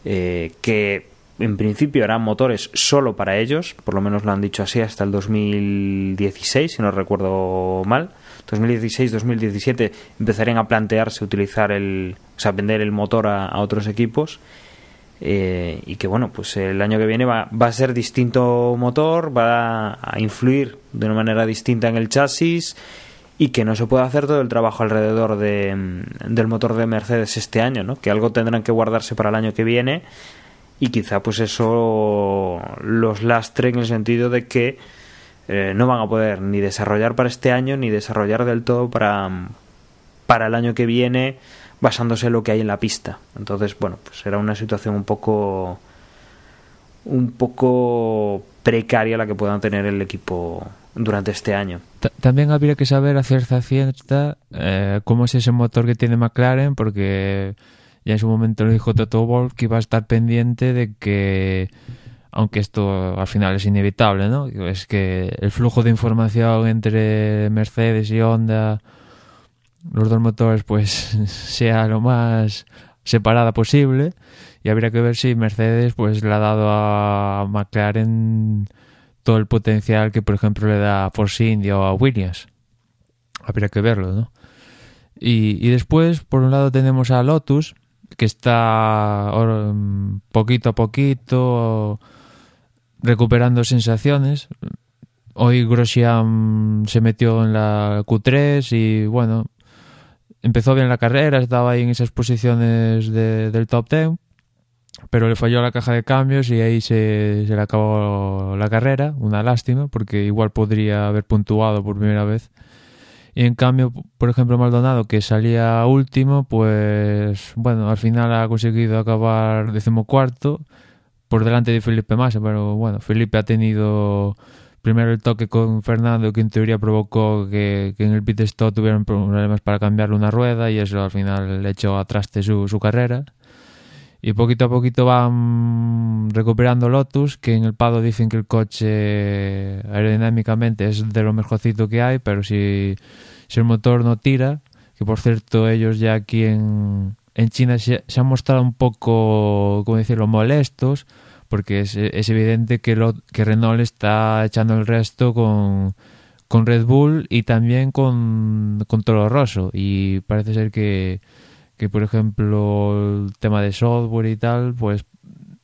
eh, que en principio harán motores solo para ellos, por lo menos lo han dicho así hasta el dos mil dieciséis, si no recuerdo mal. dos mil dieciséis dos mil diecisiete empezarían a plantearse utilizar el, o sea, vender el motor a, a otros equipos, eh, y que bueno, pues el año que viene va, va a ser distinto motor, va a influir de una manera distinta en el chasis y que no se puede hacer todo el trabajo alrededor de, del motor de Mercedes este año, ¿no? Que algo tendrán que guardarse para el año que viene y quizá pues eso los lastre en el sentido de que Eh, no van a poder ni desarrollar para este año ni desarrollar del todo para, para el año que viene basándose en lo que hay en la pista. Entonces, bueno, pues será una situación un poco un poco precaria la que puedan tener el equipo durante este año. También habría que saber a cierta ciencia eh, cómo es ese motor que tiene McLaren, porque ya en su momento lo dijo Toto Wolff que iba a estar pendiente de que, aunque esto al final es inevitable, ¿no? Es que el flujo de información entre Mercedes y Honda, los dos motores, pues sea lo más separada posible, y habría que ver si Mercedes pues le ha dado a McLaren todo el potencial que por ejemplo le da a Force India o a Williams. Habría que verlo, ¿no? Y, y después, por un lado tenemos a Lotus, que está poquito a poquito recuperando sensaciones. Hoy Grosjean se metió en la Q tres y bueno, empezó bien la carrera, estaba ahí en esas posiciones de, del top diez, pero le falló la caja de cambios y ahí se, se le acabó la carrera. Una lástima, porque igual podría haber puntuado por primera vez. Y en cambio, por ejemplo, Maldonado, que salía último, pues bueno, al final ha conseguido acabar decimocuarto por delante de Felipe Massa, pero bueno, Felipe ha tenido primero el toque con Fernando, que en teoría provocó que, que en el pit stop tuvieran problemas para cambiarle una rueda, y eso al final le echó a traste su, su carrera. Y poquito a poquito van recuperando Lotus, que en el Pado dicen que el coche aerodinámicamente es de lo mejorcito que hay, pero si, si el motor no tira, que por cierto ellos ya aquí en, en China se, se han mostrado un poco, ¿cómo decirlo?, molestos, porque es, es evidente que, lo, que Renault está echando el resto con, con Red Bull y también con, con Toro Rosso, y parece ser que... que por ejemplo el tema de software y tal pues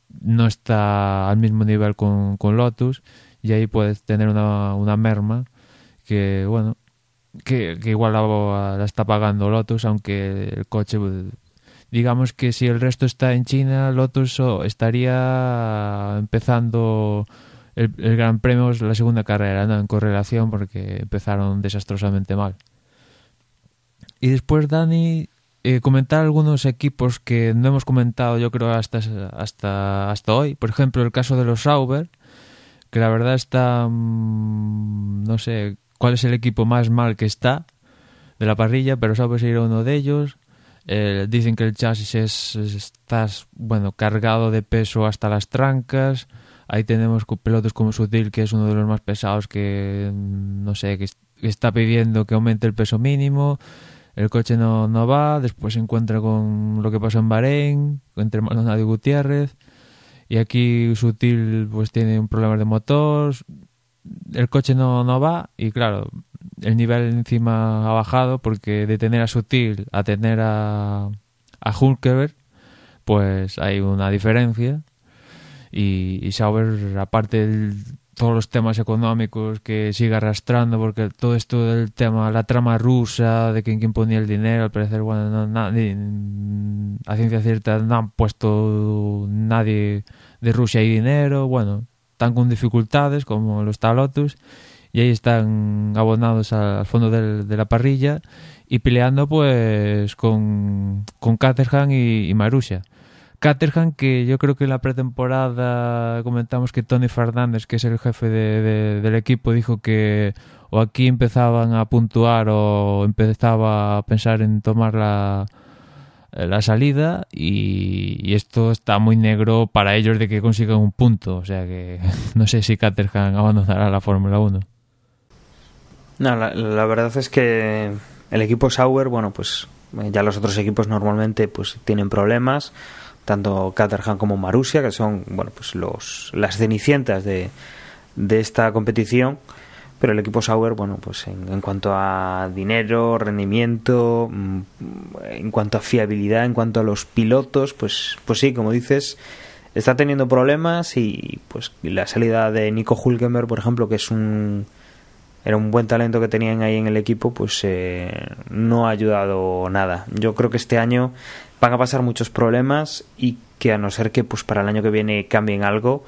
no está al mismo nivel con, con Lotus, y ahí puedes tener una, una merma que bueno que, que igual la, la está pagando Lotus, aunque el coche, digamos que si el resto está en China, Lotus estaría empezando el, el Gran Premio, la segunda carrera, ¿no?, en correlación, porque empezaron desastrosamente mal. Y después, Dani, Eh, comentar algunos equipos que no hemos comentado, yo creo, hasta, hasta, hasta hoy. Por ejemplo, el caso de los Sauber, que la verdad está... Mmm, no sé cuál es el equipo más mal que está de la parrilla, pero Sauber sería uno de ellos. Eh, dicen que el chasis es, está bueno, cargado de peso hasta las trancas. Ahí tenemos pilotos como Sutil, que es uno de los más pesados, que no sé, que está pidiendo que aumente el peso mínimo. El coche no, no va, después se encuentra con lo que pasó en Bahrein, entre Maldonado y Gutiérrez, y aquí Sutil pues tiene un problema de motor, el coche no, no va, y claro, el nivel encima ha bajado, porque de tener a Sutil a tener a, a Hülkenberg, pues hay una diferencia, y, y Sauber, aparte del... todos los temas económicos que sigue arrastrando, porque todo esto del tema, la trama rusa, de quién, quién ponía el dinero, al parecer, bueno, no, nadie, a ciencia cierta no han puesto nadie de Rusia y dinero, bueno, están con dificultades como lo está Lotus, y ahí están abonados al fondo del, de la parrilla y peleando pues con, con Caterham y, y Marussia. Caterham, que yo creo que en la pretemporada comentamos que Tony Fernández, que es el jefe de, de, del equipo, dijo que o aquí empezaban a puntuar o empezaba a pensar en tomar la, la salida, y, y esto está muy negro para ellos de que consigan un punto, o sea que no sé si Caterham abandonará la Fórmula uno. No, la, la verdad es que el equipo Sauber, bueno, pues ya los otros equipos normalmente pues tienen problemas, tanto Caterham como Marussia, que son, bueno, pues los las cenicientas de, de esta competición, pero el equipo Sauber, bueno, pues en, en cuanto a dinero, rendimiento, en cuanto a fiabilidad, en cuanto a los pilotos, pues pues sí, como dices, está teniendo problemas, y pues la salida de Nico Hülkenberg, por ejemplo, que es un era un buen talento que tenían ahí en el equipo, pues eh, no ha ayudado nada. Yo creo que este año van a pasar muchos problemas, y que a no ser que pues para el año que viene cambien algo,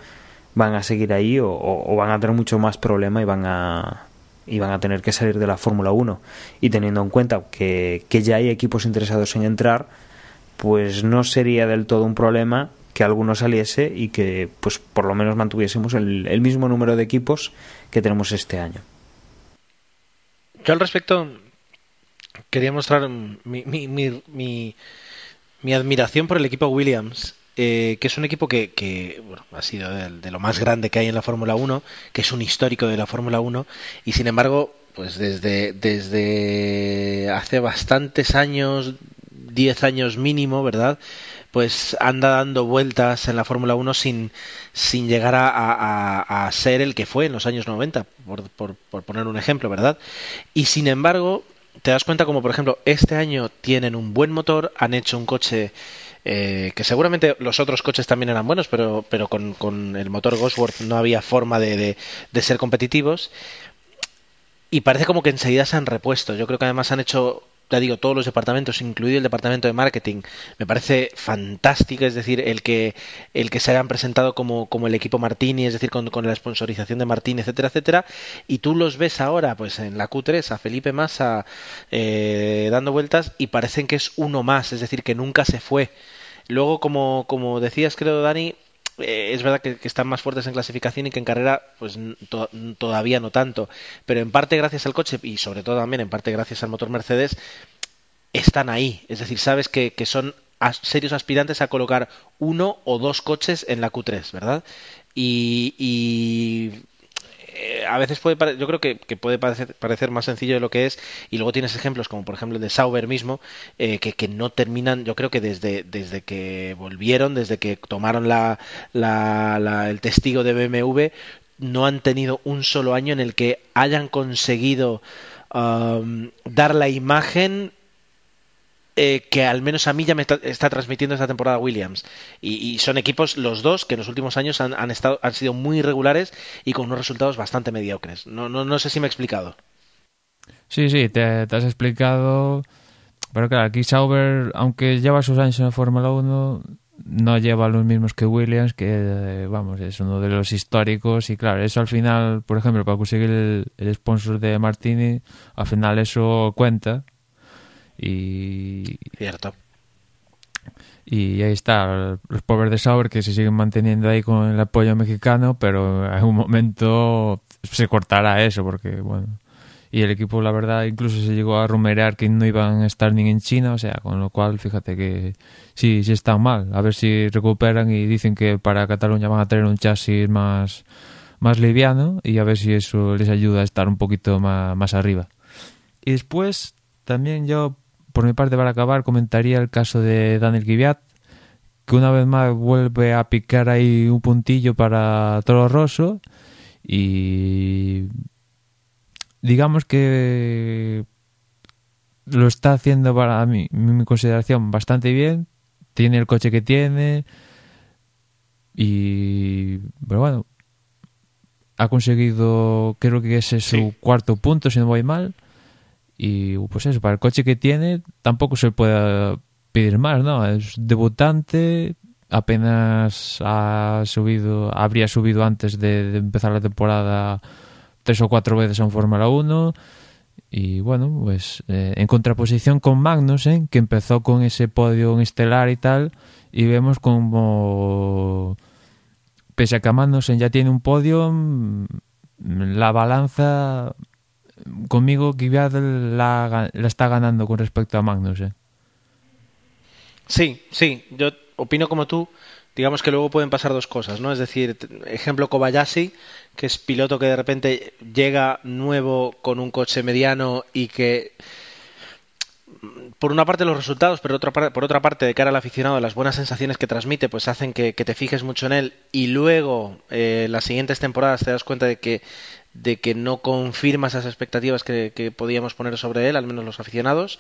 van a seguir ahí, o, o, o van a tener mucho más problema y van a y van a tener que salir de la Fórmula uno. Y teniendo en cuenta que, que ya hay equipos interesados en entrar, pues no sería del todo un problema que alguno saliese y que pues por lo menos mantuviésemos el, el mismo número de equipos que tenemos este año. Yo al respecto quería mostrar mi, mi, mi, mi, mi admiración por el equipo Williams, eh, que es un equipo que, que bueno, ha sido de, de lo más grande que hay en la Fórmula uno, que es un histórico de la Fórmula uno, y sin embargo, pues desde, desde hace bastantes años, diez años mínimo, ¿verdad?, pues anda dando vueltas en la Fórmula uno sin, sin llegar a, a, a ser el que fue en los años noventa, por, por, por poner un ejemplo, ¿verdad? Y sin embargo, te das cuenta como, por ejemplo, este año tienen un buen motor, han hecho un coche eh, que seguramente los otros coches también eran buenos, pero, pero con, con el motor Cosworth no había forma de, de, de ser competitivos, y parece como que enseguida se han repuesto. Yo creo que además han hecho... ya digo, todos los departamentos, incluido el departamento de marketing, me parece fantástico, es decir, el que el que se hayan presentado como, como el equipo Martini, es decir, con, con la sponsorización de Martini, etcétera, etcétera, y tú los ves ahora, pues en la Q tres, a Felipe Massa eh, dando vueltas, y parecen que es uno más, es decir, que nunca se fue. Luego, como, como decías, creo, Dani, eh, es verdad que, que están más fuertes en clasificación y que en carrera pues to- todavía no tanto, pero en parte gracias al coche y sobre todo también en parte gracias al motor Mercedes están ahí, es decir, sabes que, que son as- serios aspirantes a colocar uno o dos coches en la Q tres, ¿verdad? Y, y eh, a veces puede pare- yo creo que, que puede parecer, parecer más sencillo de lo que es, y luego tienes ejemplos como por ejemplo el de Sauber mismo, eh, que, que no terminan, yo creo que desde, desde que volvieron, desde que tomaron la, la, la, el testigo de B M W, no han tenido un solo año en el que hayan conseguido um, dar la imagen Eh, que al menos a mí ya me está, está transmitiendo esta temporada Williams, y, y son equipos los dos que en los últimos años han, han estado han sido muy irregulares y con unos resultados bastante mediocres. No no no sé si me he explicado. Sí, sí, te, te has explicado, pero claro, aquí Sauber, aunque lleva sus años en la Fórmula uno, no lleva los mismos que Williams, que vamos, es uno de los históricos, y claro, eso al final, por ejemplo, para conseguir el, el sponsor de Martini, al final eso cuenta. Y, Cierto. Y ahí está, los pobres de Sauber que se siguen manteniendo ahí con el apoyo mexicano, pero en algún momento se cortará eso, porque bueno, y el equipo, la verdad, incluso se llegó a rumorear que no iban a estar ni en China, o sea, con lo cual fíjate que sí, sí están mal, a ver si recuperan, y dicen que para Cataluña van a tener un chasis más, más liviano, y a ver si eso les ayuda a estar un poquito más, más arriba. Y después también yo, por mi parte, para acabar, comentaría el caso de Daniil Kvyat, que una vez más vuelve a picar ahí un puntillo para Toro Rosso, y digamos que lo está haciendo, para mí, mi consideración, bastante bien. Tiene el coche que tiene, y pero bueno, ha conseguido, creo que ese es su sí. cuarto punto, si no voy mal. Y pues eso, para el coche que tiene tampoco se puede pedir más, ¿no? Es debutante, apenas ha subido, habría subido antes de, de empezar la temporada tres o cuatro veces en Fórmula uno, Y bueno, pues eh, en contraposición con Magnussen, que empezó con ese podio estelar y tal, y vemos como, pese a que Magnussen ya tiene un podio, la balanza conmigo Kvyat la, la está ganando con respecto a Magnussen. Sí, sí, yo opino como tú. Digamos que luego pueden pasar dos cosas, ¿no? Es decir, ejemplo Kobayashi, que es piloto que de repente llega nuevo con un coche mediano y que, por una parte los resultados, pero otra, por otra parte de cara al aficionado, las buenas sensaciones que transmite, pues hacen que, que te fijes mucho en él, y luego eh, las siguientes temporadas te das cuenta de que, de que no confirma esas expectativas que, que podíamos poner sobre él, al menos los aficionados.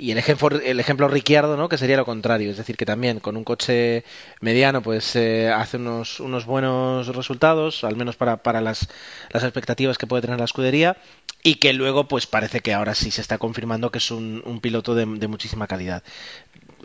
Y el ejemplo, el ejemplo Ricciardo, ¿no? Que sería lo contrario, es decir, que también con un coche mediano pues eh, hace unos, unos buenos resultados, al menos para, para las, las expectativas que puede tener la escudería, y que luego pues parece que ahora sí se está confirmando que es un, un piloto de, de muchísima calidad.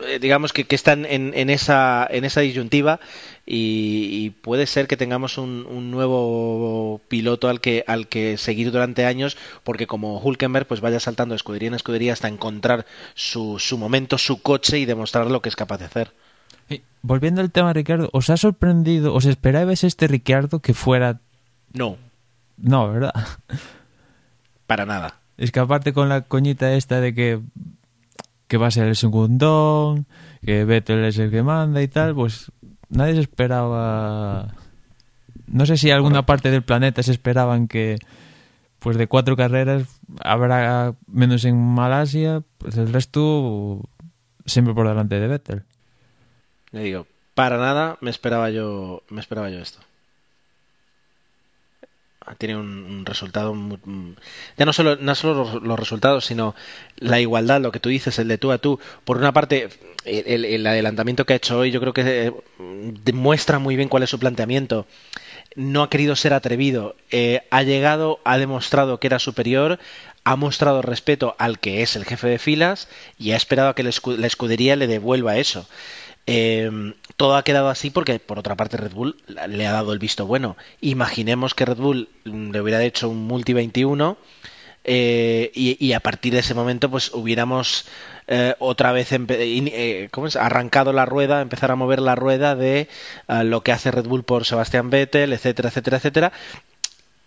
Eh, digamos que, que están en, en, esa, en esa disyuntiva, y, y puede ser que tengamos un, un nuevo piloto al que, al que seguir durante años, porque como Hülkenberg pues vaya saltando de escudería en escudería hasta encontrar Su, su momento, su coche y demostrar lo que es capaz de hacer. Y volviendo al tema Ricciardo, ¿os ha sorprendido? ¿Os esperabais este Ricciardo que fuera? No. No, ¿verdad? Para nada. Es que aparte con la coñita esta de que, que va a ser el segundón, que Vettel es el que manda y tal, pues nadie se esperaba. No sé si alguna bueno. parte del planeta se esperaban que, pues de cuatro carreras habrá menos en Malasia, pues el resto siempre por delante de Vettel. Le digo, para nada me esperaba yo, me esperaba yo esto. Tiene un, un resultado muy, ya no solo no solo los, los resultados, sino la igualdad, lo que tú dices, el de tú a tú. Por una parte, el, el adelantamiento que ha hecho hoy, yo creo que demuestra muy bien cuál es su planteamiento. No ha querido ser atrevido, eh, ha llegado, ha demostrado que era superior, ha mostrado respeto al que es el jefe de filas y ha esperado a que la escudería le devuelva eso. Eh, todo ha quedado así porque, por otra parte, Red Bull le ha dado el visto bueno. Imaginemos que Red Bull le hubiera hecho un multi veintiuno eh, y, y a partir de ese momento pues hubiéramos eh, otra vez empe- eh, ¿cómo es? arrancado la rueda, empezar a mover la rueda de uh, lo que hace Red Bull por Sebastian Vettel, etcétera, etcétera, etcétera.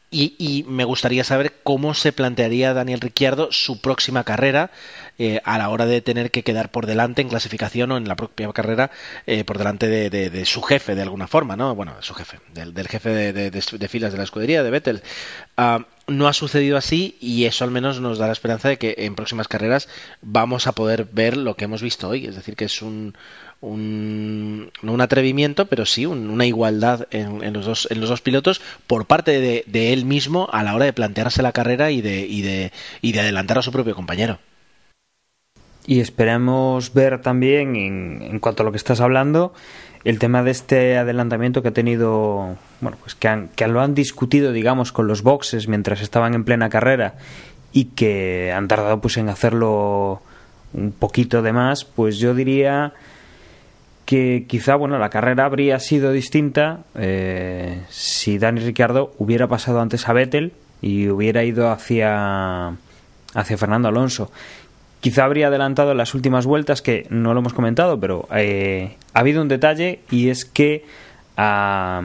Y, y me gustaría saber cómo se plantearía Daniel Ricciardo su próxima carrera eh, a la hora de tener que quedar por delante en clasificación o en la propia carrera eh, por delante de, de, de su jefe de alguna forma, ¿no? Bueno, su jefe, del, del jefe de, de, de, de filas de la escudería, de Vettel. Uh, no ha sucedido así y eso al menos nos da la esperanza de que en próximas carreras vamos a poder ver lo que hemos visto hoy. Es decir, que es un... Un, no un atrevimiento, pero sí un, una igualdad en, en los dos en los dos pilotos por parte de, de él mismo a la hora de plantearse la carrera y de, y de y de adelantar a su propio compañero. Y esperamos ver también, en, en cuanto a lo que estás hablando, el tema de este adelantamiento que ha tenido, bueno, pues que, han, que lo han discutido, digamos, con los boxes mientras estaban en plena carrera y que han tardado pues en hacerlo un poquito de más. Pues yo diría que quizá, bueno, la carrera habría sido distinta eh, si Dani Ricciardo hubiera pasado antes a Vettel y hubiera ido hacia, hacia Fernando Alonso. Quizá habría adelantado las últimas vueltas, que no lo hemos comentado, pero eh, ha habido un detalle, y es que a,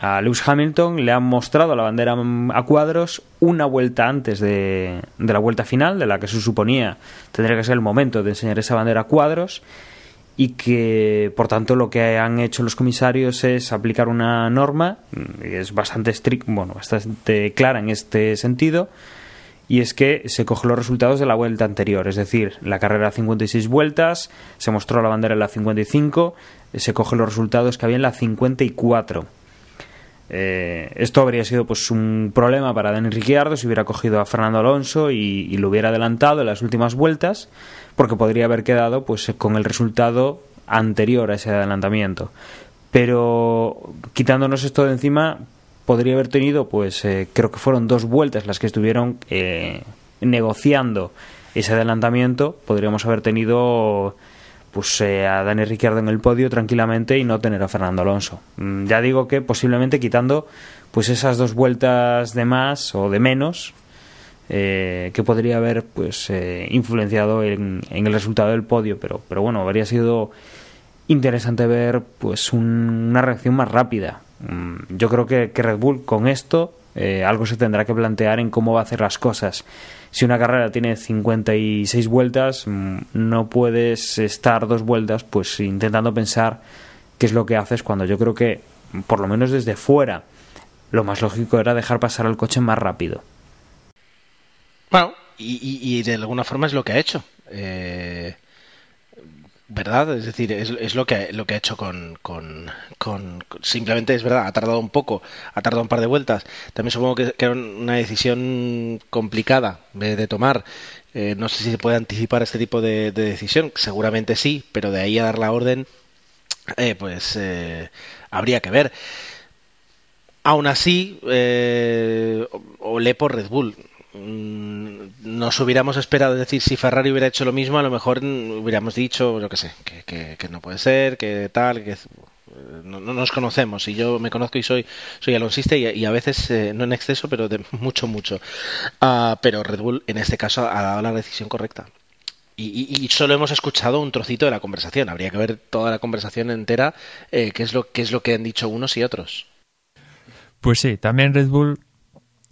a Lewis Hamilton le han mostrado la bandera a cuadros una vuelta antes de, de la vuelta final, de la que se suponía tendría que ser el momento de enseñar esa bandera a cuadros, y que por tanto lo que han hecho los comisarios es aplicar una norma, es bastante estric- bueno, bastante clara en este sentido, y es que se cogen los resultados de la vuelta anterior, es decir, la carrera cincuenta y seis vueltas, se mostró la bandera en la cincuenta y cinco, se cogen los resultados que había en la cincuenta y cuatro. Eh, esto habría sido pues un problema para Dani Ricciardo si hubiera cogido a Fernando Alonso y, y lo hubiera adelantado en las últimas vueltas, porque podría haber quedado pues con el resultado anterior a ese adelantamiento. Pero quitándonos esto de encima, podría haber tenido pues eh, creo que fueron dos vueltas las que estuvieron eh, negociando ese adelantamiento. Podríamos haber tenido pues eh, a Dani Ricciardo en el podio tranquilamente y no tener a Fernando Alonso. Ya digo que posiblemente quitando pues esas dos vueltas de más o de menos, eh, que podría haber pues eh, influenciado en, en el resultado del podio, pero pero bueno, habría sido interesante ver pues un, una reacción más rápida. Yo creo que, que Red Bull con esto eh, algo se tendrá que plantear en cómo va a hacer las cosas. Si una carrera tiene cincuenta y seis vueltas, no puedes estar dos vueltas pues intentando pensar qué es lo que haces, cuando yo creo que, por lo menos desde fuera, lo más lógico era dejar pasar al coche más rápido. Bueno, y, y, y de alguna forma es lo que ha hecho, eh, ¿verdad? Es decir, es, es lo que ha, lo que ha hecho con, con, con... Simplemente es verdad, ha tardado un poco, ha tardado un par de vueltas. También supongo que, que era una decisión complicada de, de tomar. Eh, no sé si se puede anticipar este tipo de, de decisión, seguramente sí, pero de ahí a dar la orden, eh, pues eh, habría que ver. Aún así, eh, olé por Red Bull. Nos hubiéramos esperado, es decir, si Ferrari hubiera hecho lo mismo, a lo mejor hubiéramos dicho, yo qué sé, que, que, que no puede ser, que tal, que no, no nos conocemos, y yo me conozco y soy soy alonsista y, y a veces, eh, no en exceso, pero de mucho, mucho. Uh, pero Red Bull en este caso ha dado la decisión correcta. Y, y, y solo hemos escuchado un trocito de la conversación, habría que ver toda la conversación entera, eh, qué es lo, qué es lo que han dicho unos y otros. Pues sí, también Red Bull...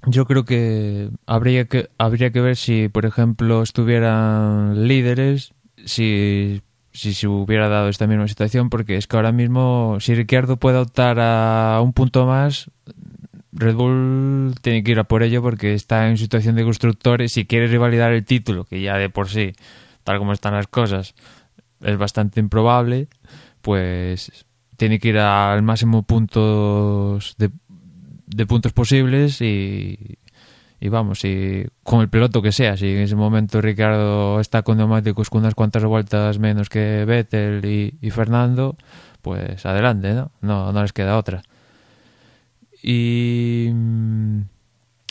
Yo creo que habría que habría que ver si, por ejemplo, estuvieran líderes, si, si se hubiera dado esta misma situación, porque es que ahora mismo, si Ricciardo puede optar a un punto más, Red Bull tiene que ir a por ello, porque está en situación de constructores, si quiere revalidar el título, que ya de por sí, tal como están las cosas, es bastante improbable, pues tiene que ir al máximo puntos de de puntos posibles y, y vamos, y con el piloto que sea. Si en ese momento Ricciardo está con neumáticos con unas cuantas vueltas menos que Vettel y, y Fernando, pues adelante, ¿no? No, no les queda otra. Y,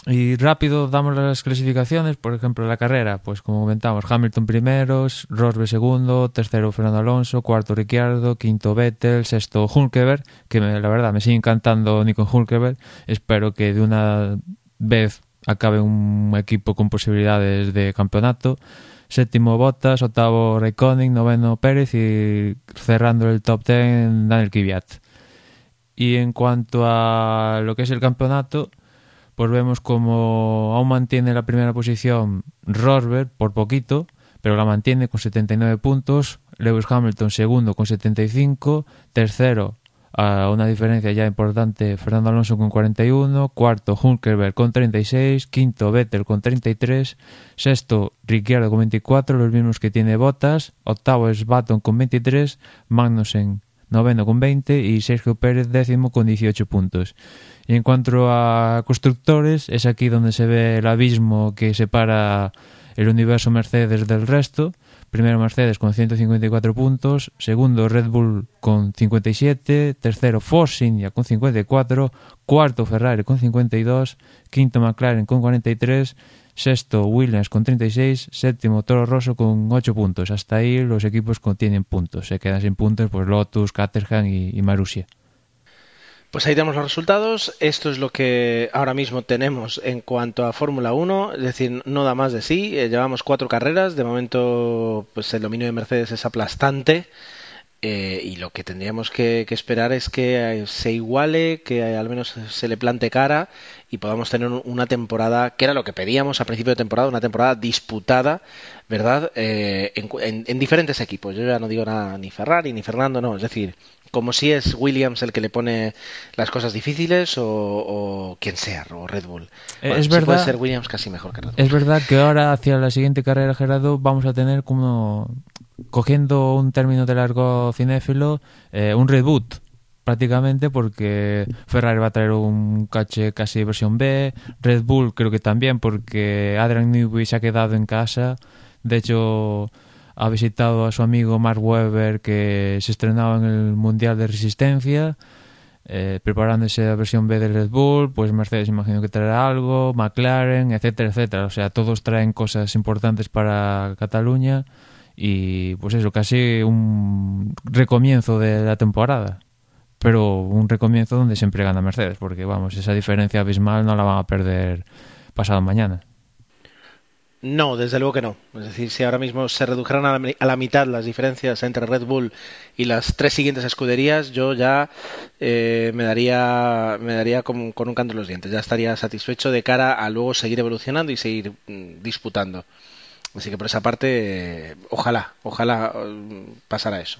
y rápido damos las clasificaciones, por ejemplo, la carrera, pues como comentamos, Hamilton primero, Rosberg segundo, tercero Fernando Alonso, cuarto Ricciardo, quinto Vettel, sexto Hülkenberg, que me, la verdad me sigue encantando Nico Hülkenberg, espero que de una vez acabe un equipo con posibilidades de campeonato, séptimo Bottas, octavo Raikkonen, noveno Pérez y cerrando el top diez Daniil Kvyat. Y en cuanto a lo que es el campeonato, pues vemos como aún mantiene la primera posición Rosberg por poquito, pero la mantiene con setenta y nueve puntos, Lewis Hamilton segundo con setenta y cinco, tercero, a una diferencia ya importante, Fernando Alonso con cuarenta y uno, cuarto Hülkenberg con treinta y seis, quinto Vettel con treinta y tres, sexto Ricciardo con veinticuatro, los mismos que tiene Bottas, octavo es Button con veintitrés, Magnussen noveno con veinte y Sergio Pérez décimo con dieciocho puntos. Y en cuanto a constructores, es aquí donde se ve el abismo que separa el universo Mercedes del resto. Primero Mercedes con ciento cincuenta y cuatro puntos, segundo Red Bull con cincuenta y siete, tercero Force India con cincuenta y cuatro, cuarto Ferrari con cincuenta y dos, quinto McLaren con cuarenta y tres, sexto Williams con treinta y seis, séptimo Toro Rosso con ocho puntos. Hasta ahí los equipos contienen puntos, se quedan sin puntos pues Lotus, Caterham y, y Marussia. Pues ahí tenemos los resultados, esto es lo que ahora mismo tenemos en cuanto a Fórmula uno, es decir, no da más de sí, eh, llevamos cuatro carreras, de momento pues el dominio de Mercedes es aplastante. Eh, y lo que tendríamos que, que esperar es que se iguale, que al menos se le plante cara y podamos tener una temporada, que era lo que pedíamos a principio de temporada, una temporada disputada, ¿verdad? Eh, en, en, en diferentes equipos. Yo ya no digo nada ni Ferrari ni Fernando, no. Es decir, como si es Williams el que le pone las cosas difíciles o, o quien sea, o Red Bull. Bueno, es si verdad, puede ser Williams casi mejor que Red Bull. Es verdad que ahora hacia la siguiente carrera, Gerardo, vamos a tener como... cogiendo un término de largo cinéfilo, eh, un reboot prácticamente, porque Ferrari va a traer un coche casi versión B, Red Bull creo que también, porque Adrian Newey se ha quedado en casa, de hecho ha visitado a su amigo Mark Webber, que se estrenaba en el Mundial de Resistencia, eh, preparándose la versión B del Red Bull, pues Mercedes imagino que traerá algo, McLaren, etcétera, etcétera, o sea, todos traen cosas importantes para Cataluña. Y pues eso, casi un recomienzo de la temporada, pero un recomienzo donde siempre gana Mercedes, porque vamos, esa diferencia abismal no la van a perder pasado mañana. No, desde luego que no. Es decir, si ahora mismo se redujeran a la, a la mitad las diferencias entre Red Bull y las tres siguientes escuderías, yo ya eh, me daría me daría con, con un canto en los dientes. Ya estaría satisfecho de cara a luego seguir evolucionando y seguir mm, disputando. Así que por esa parte, eh, ojalá, ojalá eh, pasara eso.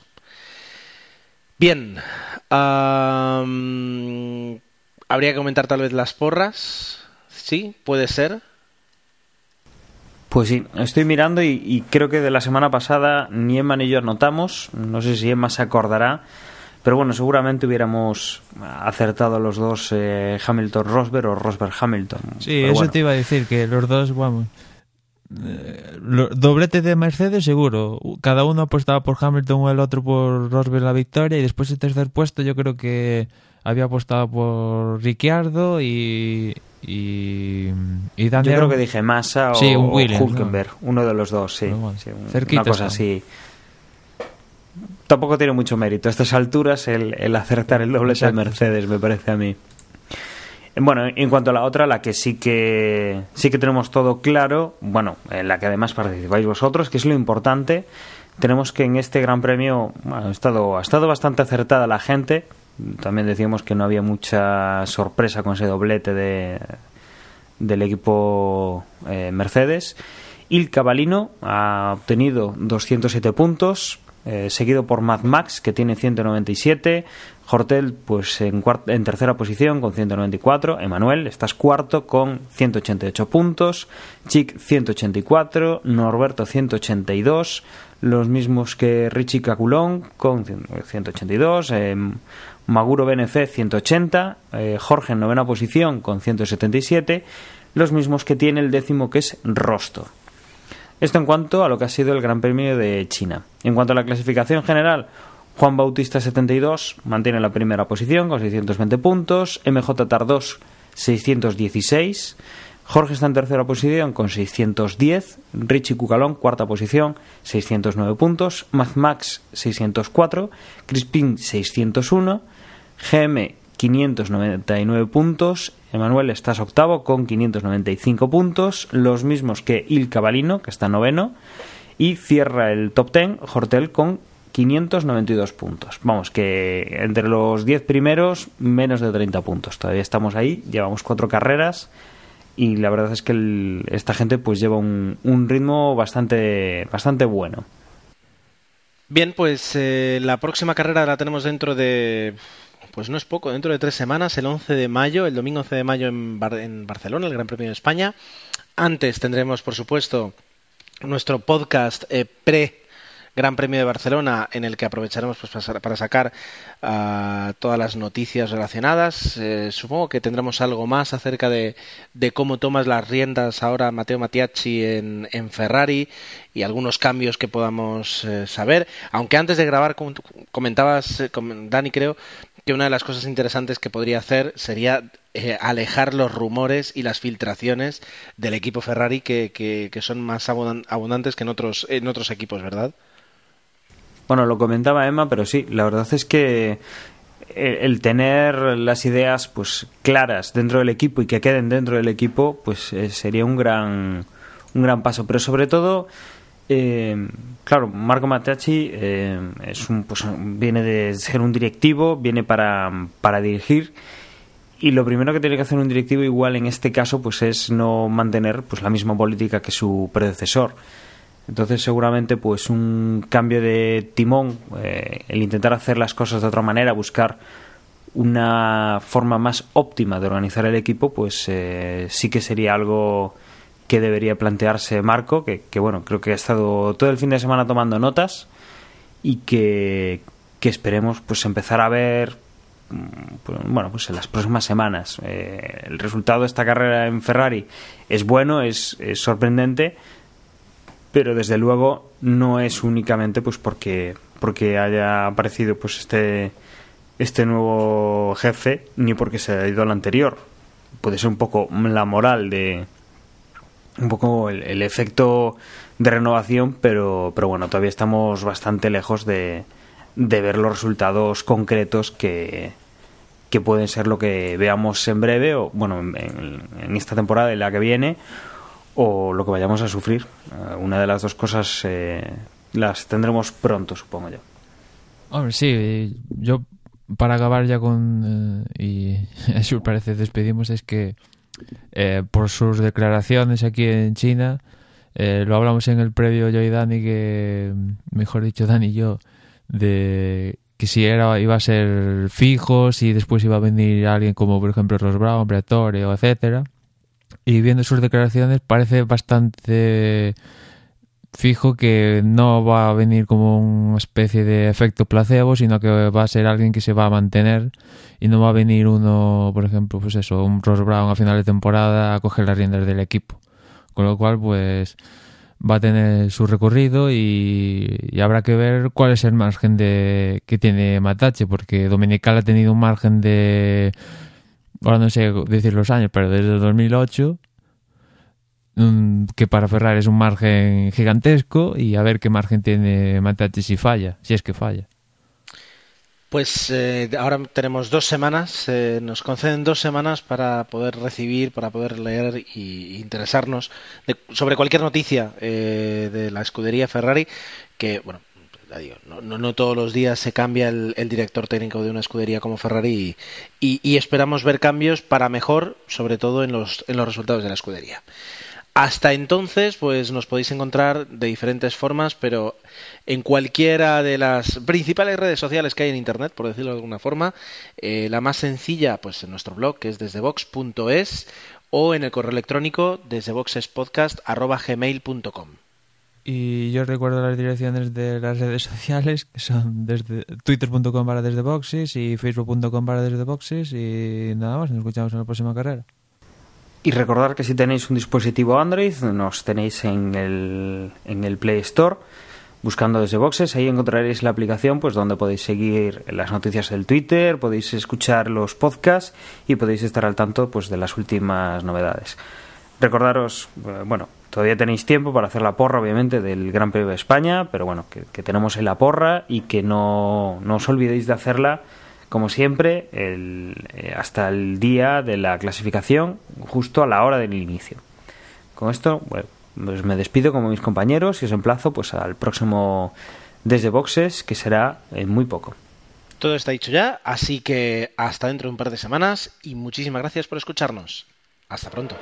Bien. Um, habría que aumentar tal vez las porras. Sí, puede ser. Pues sí, estoy mirando y, y creo que de la semana pasada ni Emma ni yo anotamos, no sé si Emma se acordará, pero bueno, seguramente hubiéramos acertado los dos eh, Hamilton-Rosberg o Rosberg-Hamilton. Sí, pero eso bueno. Te iba a decir, que los dos, vamos, eh, lo, doblete de Mercedes seguro, cada uno apostaba por Hamilton o el otro por Rosberg la victoria, y después el tercer puesto yo creo que había apostado por Ricciardo y... Y, y Daniel, yo creo que dije Massa o, sí, un Williams, o Hülkenberg, ¿no? Uno de los dos, sí, bueno, sí un, cerquita, una cosa así. Tampoco tiene mucho mérito a estas alturas el, el acertar el doblete de Mercedes, me parece a mí. Bueno, en cuanto a la otra, la que sí que sí que tenemos todo claro, bueno, en la que además participáis vosotros, que es lo importante, tenemos que en este Gran Premio, bueno, ha estado ha estado bastante acertada la gente. También decíamos que no había mucha sorpresa con ese doblete de del equipo eh, Mercedes. Il Cavallino ha obtenido doscientos siete puntos, eh, seguido por Mad Max, que tiene ciento noventa y siete. Hortel, pues en, cuart- en tercera posición con ciento noventa y cuatro. Emanuel, estás cuarto con ciento ochenta y ocho puntos. Chic, ciento ochenta y cuatro. Norberto, ciento ochenta y dos. Los mismos que Richie Caculón con ciento ochenta y dos. Eh, Maguro B N C ciento ochenta, eh, Jorge en novena posición con ciento setenta y siete, los mismos que tiene el décimo, que es Rosto. Esto en cuanto a lo que ha sido el Gran Premio de China. En cuanto a la clasificación general, Juan Bautista setenta y dos mantiene la primera posición con seiscientos veinte puntos, M J Tardós seiscientos dieciséis, Jorge está en tercera posición con seiscientos diez, Richie Cucalón cuarta posición seiscientos nueve puntos, Mad Max seiscientos cuatro, Crispin seiscientos uno, G M quinientos noventa y nueve puntos, Emanuel estás octavo con quinientos noventa y cinco puntos, los mismos que Il Cavallino, que está noveno, y cierra el top diez Hortel con quinientos noventa y dos puntos. Vamos, que entre los diez primeros menos de treinta puntos, todavía estamos ahí, llevamos cuatro carreras y la verdad es que el, esta gente pues lleva un, un ritmo bastante bastante bueno. Bien, pues eh, la próxima carrera la tenemos dentro de... Pues no es poco, dentro de tres semanas, el once de mayo, el domingo once de mayo en, Bar- en Barcelona, el Gran Premio de España. Antes tendremos, por supuesto, nuestro podcast eh, pre-Gran Premio de Barcelona, en el que aprovecharemos pues, para, para sacar uh, todas las noticias relacionadas. Eh, supongo que tendremos algo más acerca de, de cómo tomas las riendas ahora Mateo Mattiacci en, en Ferrari y algunos cambios que podamos eh, saber. Aunque antes de grabar, comentabas, eh, con Dani, creo... que una de las cosas interesantes que podría hacer sería eh, alejar los rumores y las filtraciones del equipo Ferrari que, que, que son más abundantes que en otros, en otros equipos, ¿verdad? Bueno, lo comentaba Emma, pero sí, la verdad es que el, el tener las ideas pues claras dentro del equipo y que queden dentro del equipo pues eh, sería un gran, un gran paso, pero sobre todo... Eh, claro, Marco Mattiacci eh, es un, pues, viene de ser un directivo, viene para, para dirigir, y lo primero que tiene que hacer un directivo igual en este caso pues es no mantener pues la misma política que su predecesor. Entonces seguramente pues un cambio de timón, eh, el intentar hacer las cosas de otra manera, buscar una forma más óptima de organizar el equipo, pues eh, sí que sería algo... que debería plantearse Marco, que, que bueno, creo que ha estado todo el fin de semana tomando notas y que, que esperemos pues empezar a ver pues, bueno, pues en las próximas semanas. Eh, el resultado de esta carrera en Ferrari es bueno, es, es sorprendente, pero desde luego no es únicamente pues porque, porque haya aparecido pues este, este nuevo jefe, ni porque se haya ido al anterior. Puede ser un poco la moral de... un poco el, el efecto de renovación, pero pero bueno, todavía estamos bastante lejos de, de ver los resultados concretos que, que pueden ser lo que veamos en breve, o bueno, en, en esta temporada y la que viene, o lo que vayamos a sufrir. Una de las dos cosas eh, las tendremos pronto, supongo yo. Hombre, sí, yo para acabar ya con, eh, y eso parece despedimos, es que eh, por sus declaraciones aquí en China, eh, lo hablamos en el previo yo y Dani, que mejor dicho Dani y yo, de que si era iba a ser fijo, si después iba a venir alguien como por ejemplo Rosberg, Briatore, etcétera. Y viendo sus declaraciones parece bastante fijo que no va a venir como una especie de efecto placebo, sino que va a ser alguien que se va a mantener y no va a venir uno, por ejemplo, pues eso, un Rosberg a final de temporada a coger las riendas del equipo. Con lo cual, pues va a tener su recorrido y, y habrá que ver cuál es el margen de que tiene Mattiacci, porque Dominical ha tenido un margen de, ahora no sé decir los años, pero desde dos mil ocho, que para Ferrari es un margen gigantesco, y a ver qué margen tiene Mattiacci si falla, si es que falla. Pues eh, ahora tenemos dos semanas, eh, nos conceden dos semanas para poder recibir, para poder leer y interesarnos de, sobre cualquier noticia eh, de la escudería Ferrari, que bueno, no, no, no todos los días se cambia el, el director técnico de una escudería como Ferrari y, y, y esperamos ver cambios para mejor, sobre todo en los, en los resultados de la escudería. Hasta entonces, pues nos podéis encontrar de diferentes formas, pero en cualquiera de las principales redes sociales que hay en internet, por decirlo de alguna forma. Eh, la más sencilla, pues en nuestro blog, que es desdevox punto es, o en el correo electrónico desdevoxespodcast arroba gmail punto com. Y yo recuerdo las direcciones de las redes sociales, que son desde twitter punto com para desdevoxes y facebook punto com para desdevoxes, y nada más, nos escuchamos en la próxima carrera. Y recordar que si tenéis un dispositivo Android, nos tenéis en el, en el Play Store, buscando desde Boxes, ahí encontraréis la aplicación, pues donde podéis seguir las noticias del Twitter, podéis escuchar los podcasts y podéis estar al tanto pues de las últimas novedades. Recordaros, bueno, todavía tenéis tiempo para hacer la porra, obviamente, del Gran Premio de España, pero bueno, que, que tenemos en la porra y que no, no os olvidéis de hacerla. Como siempre, el, eh, hasta el día de la clasificación, justo a la hora del inicio. Con esto, bueno, pues me despido como mis compañeros y os emplazo pues al próximo Desde Boxes, que será en muy poco. Todo está dicho ya, así que hasta dentro de un par de semanas y muchísimas gracias por escucharnos. Hasta pronto.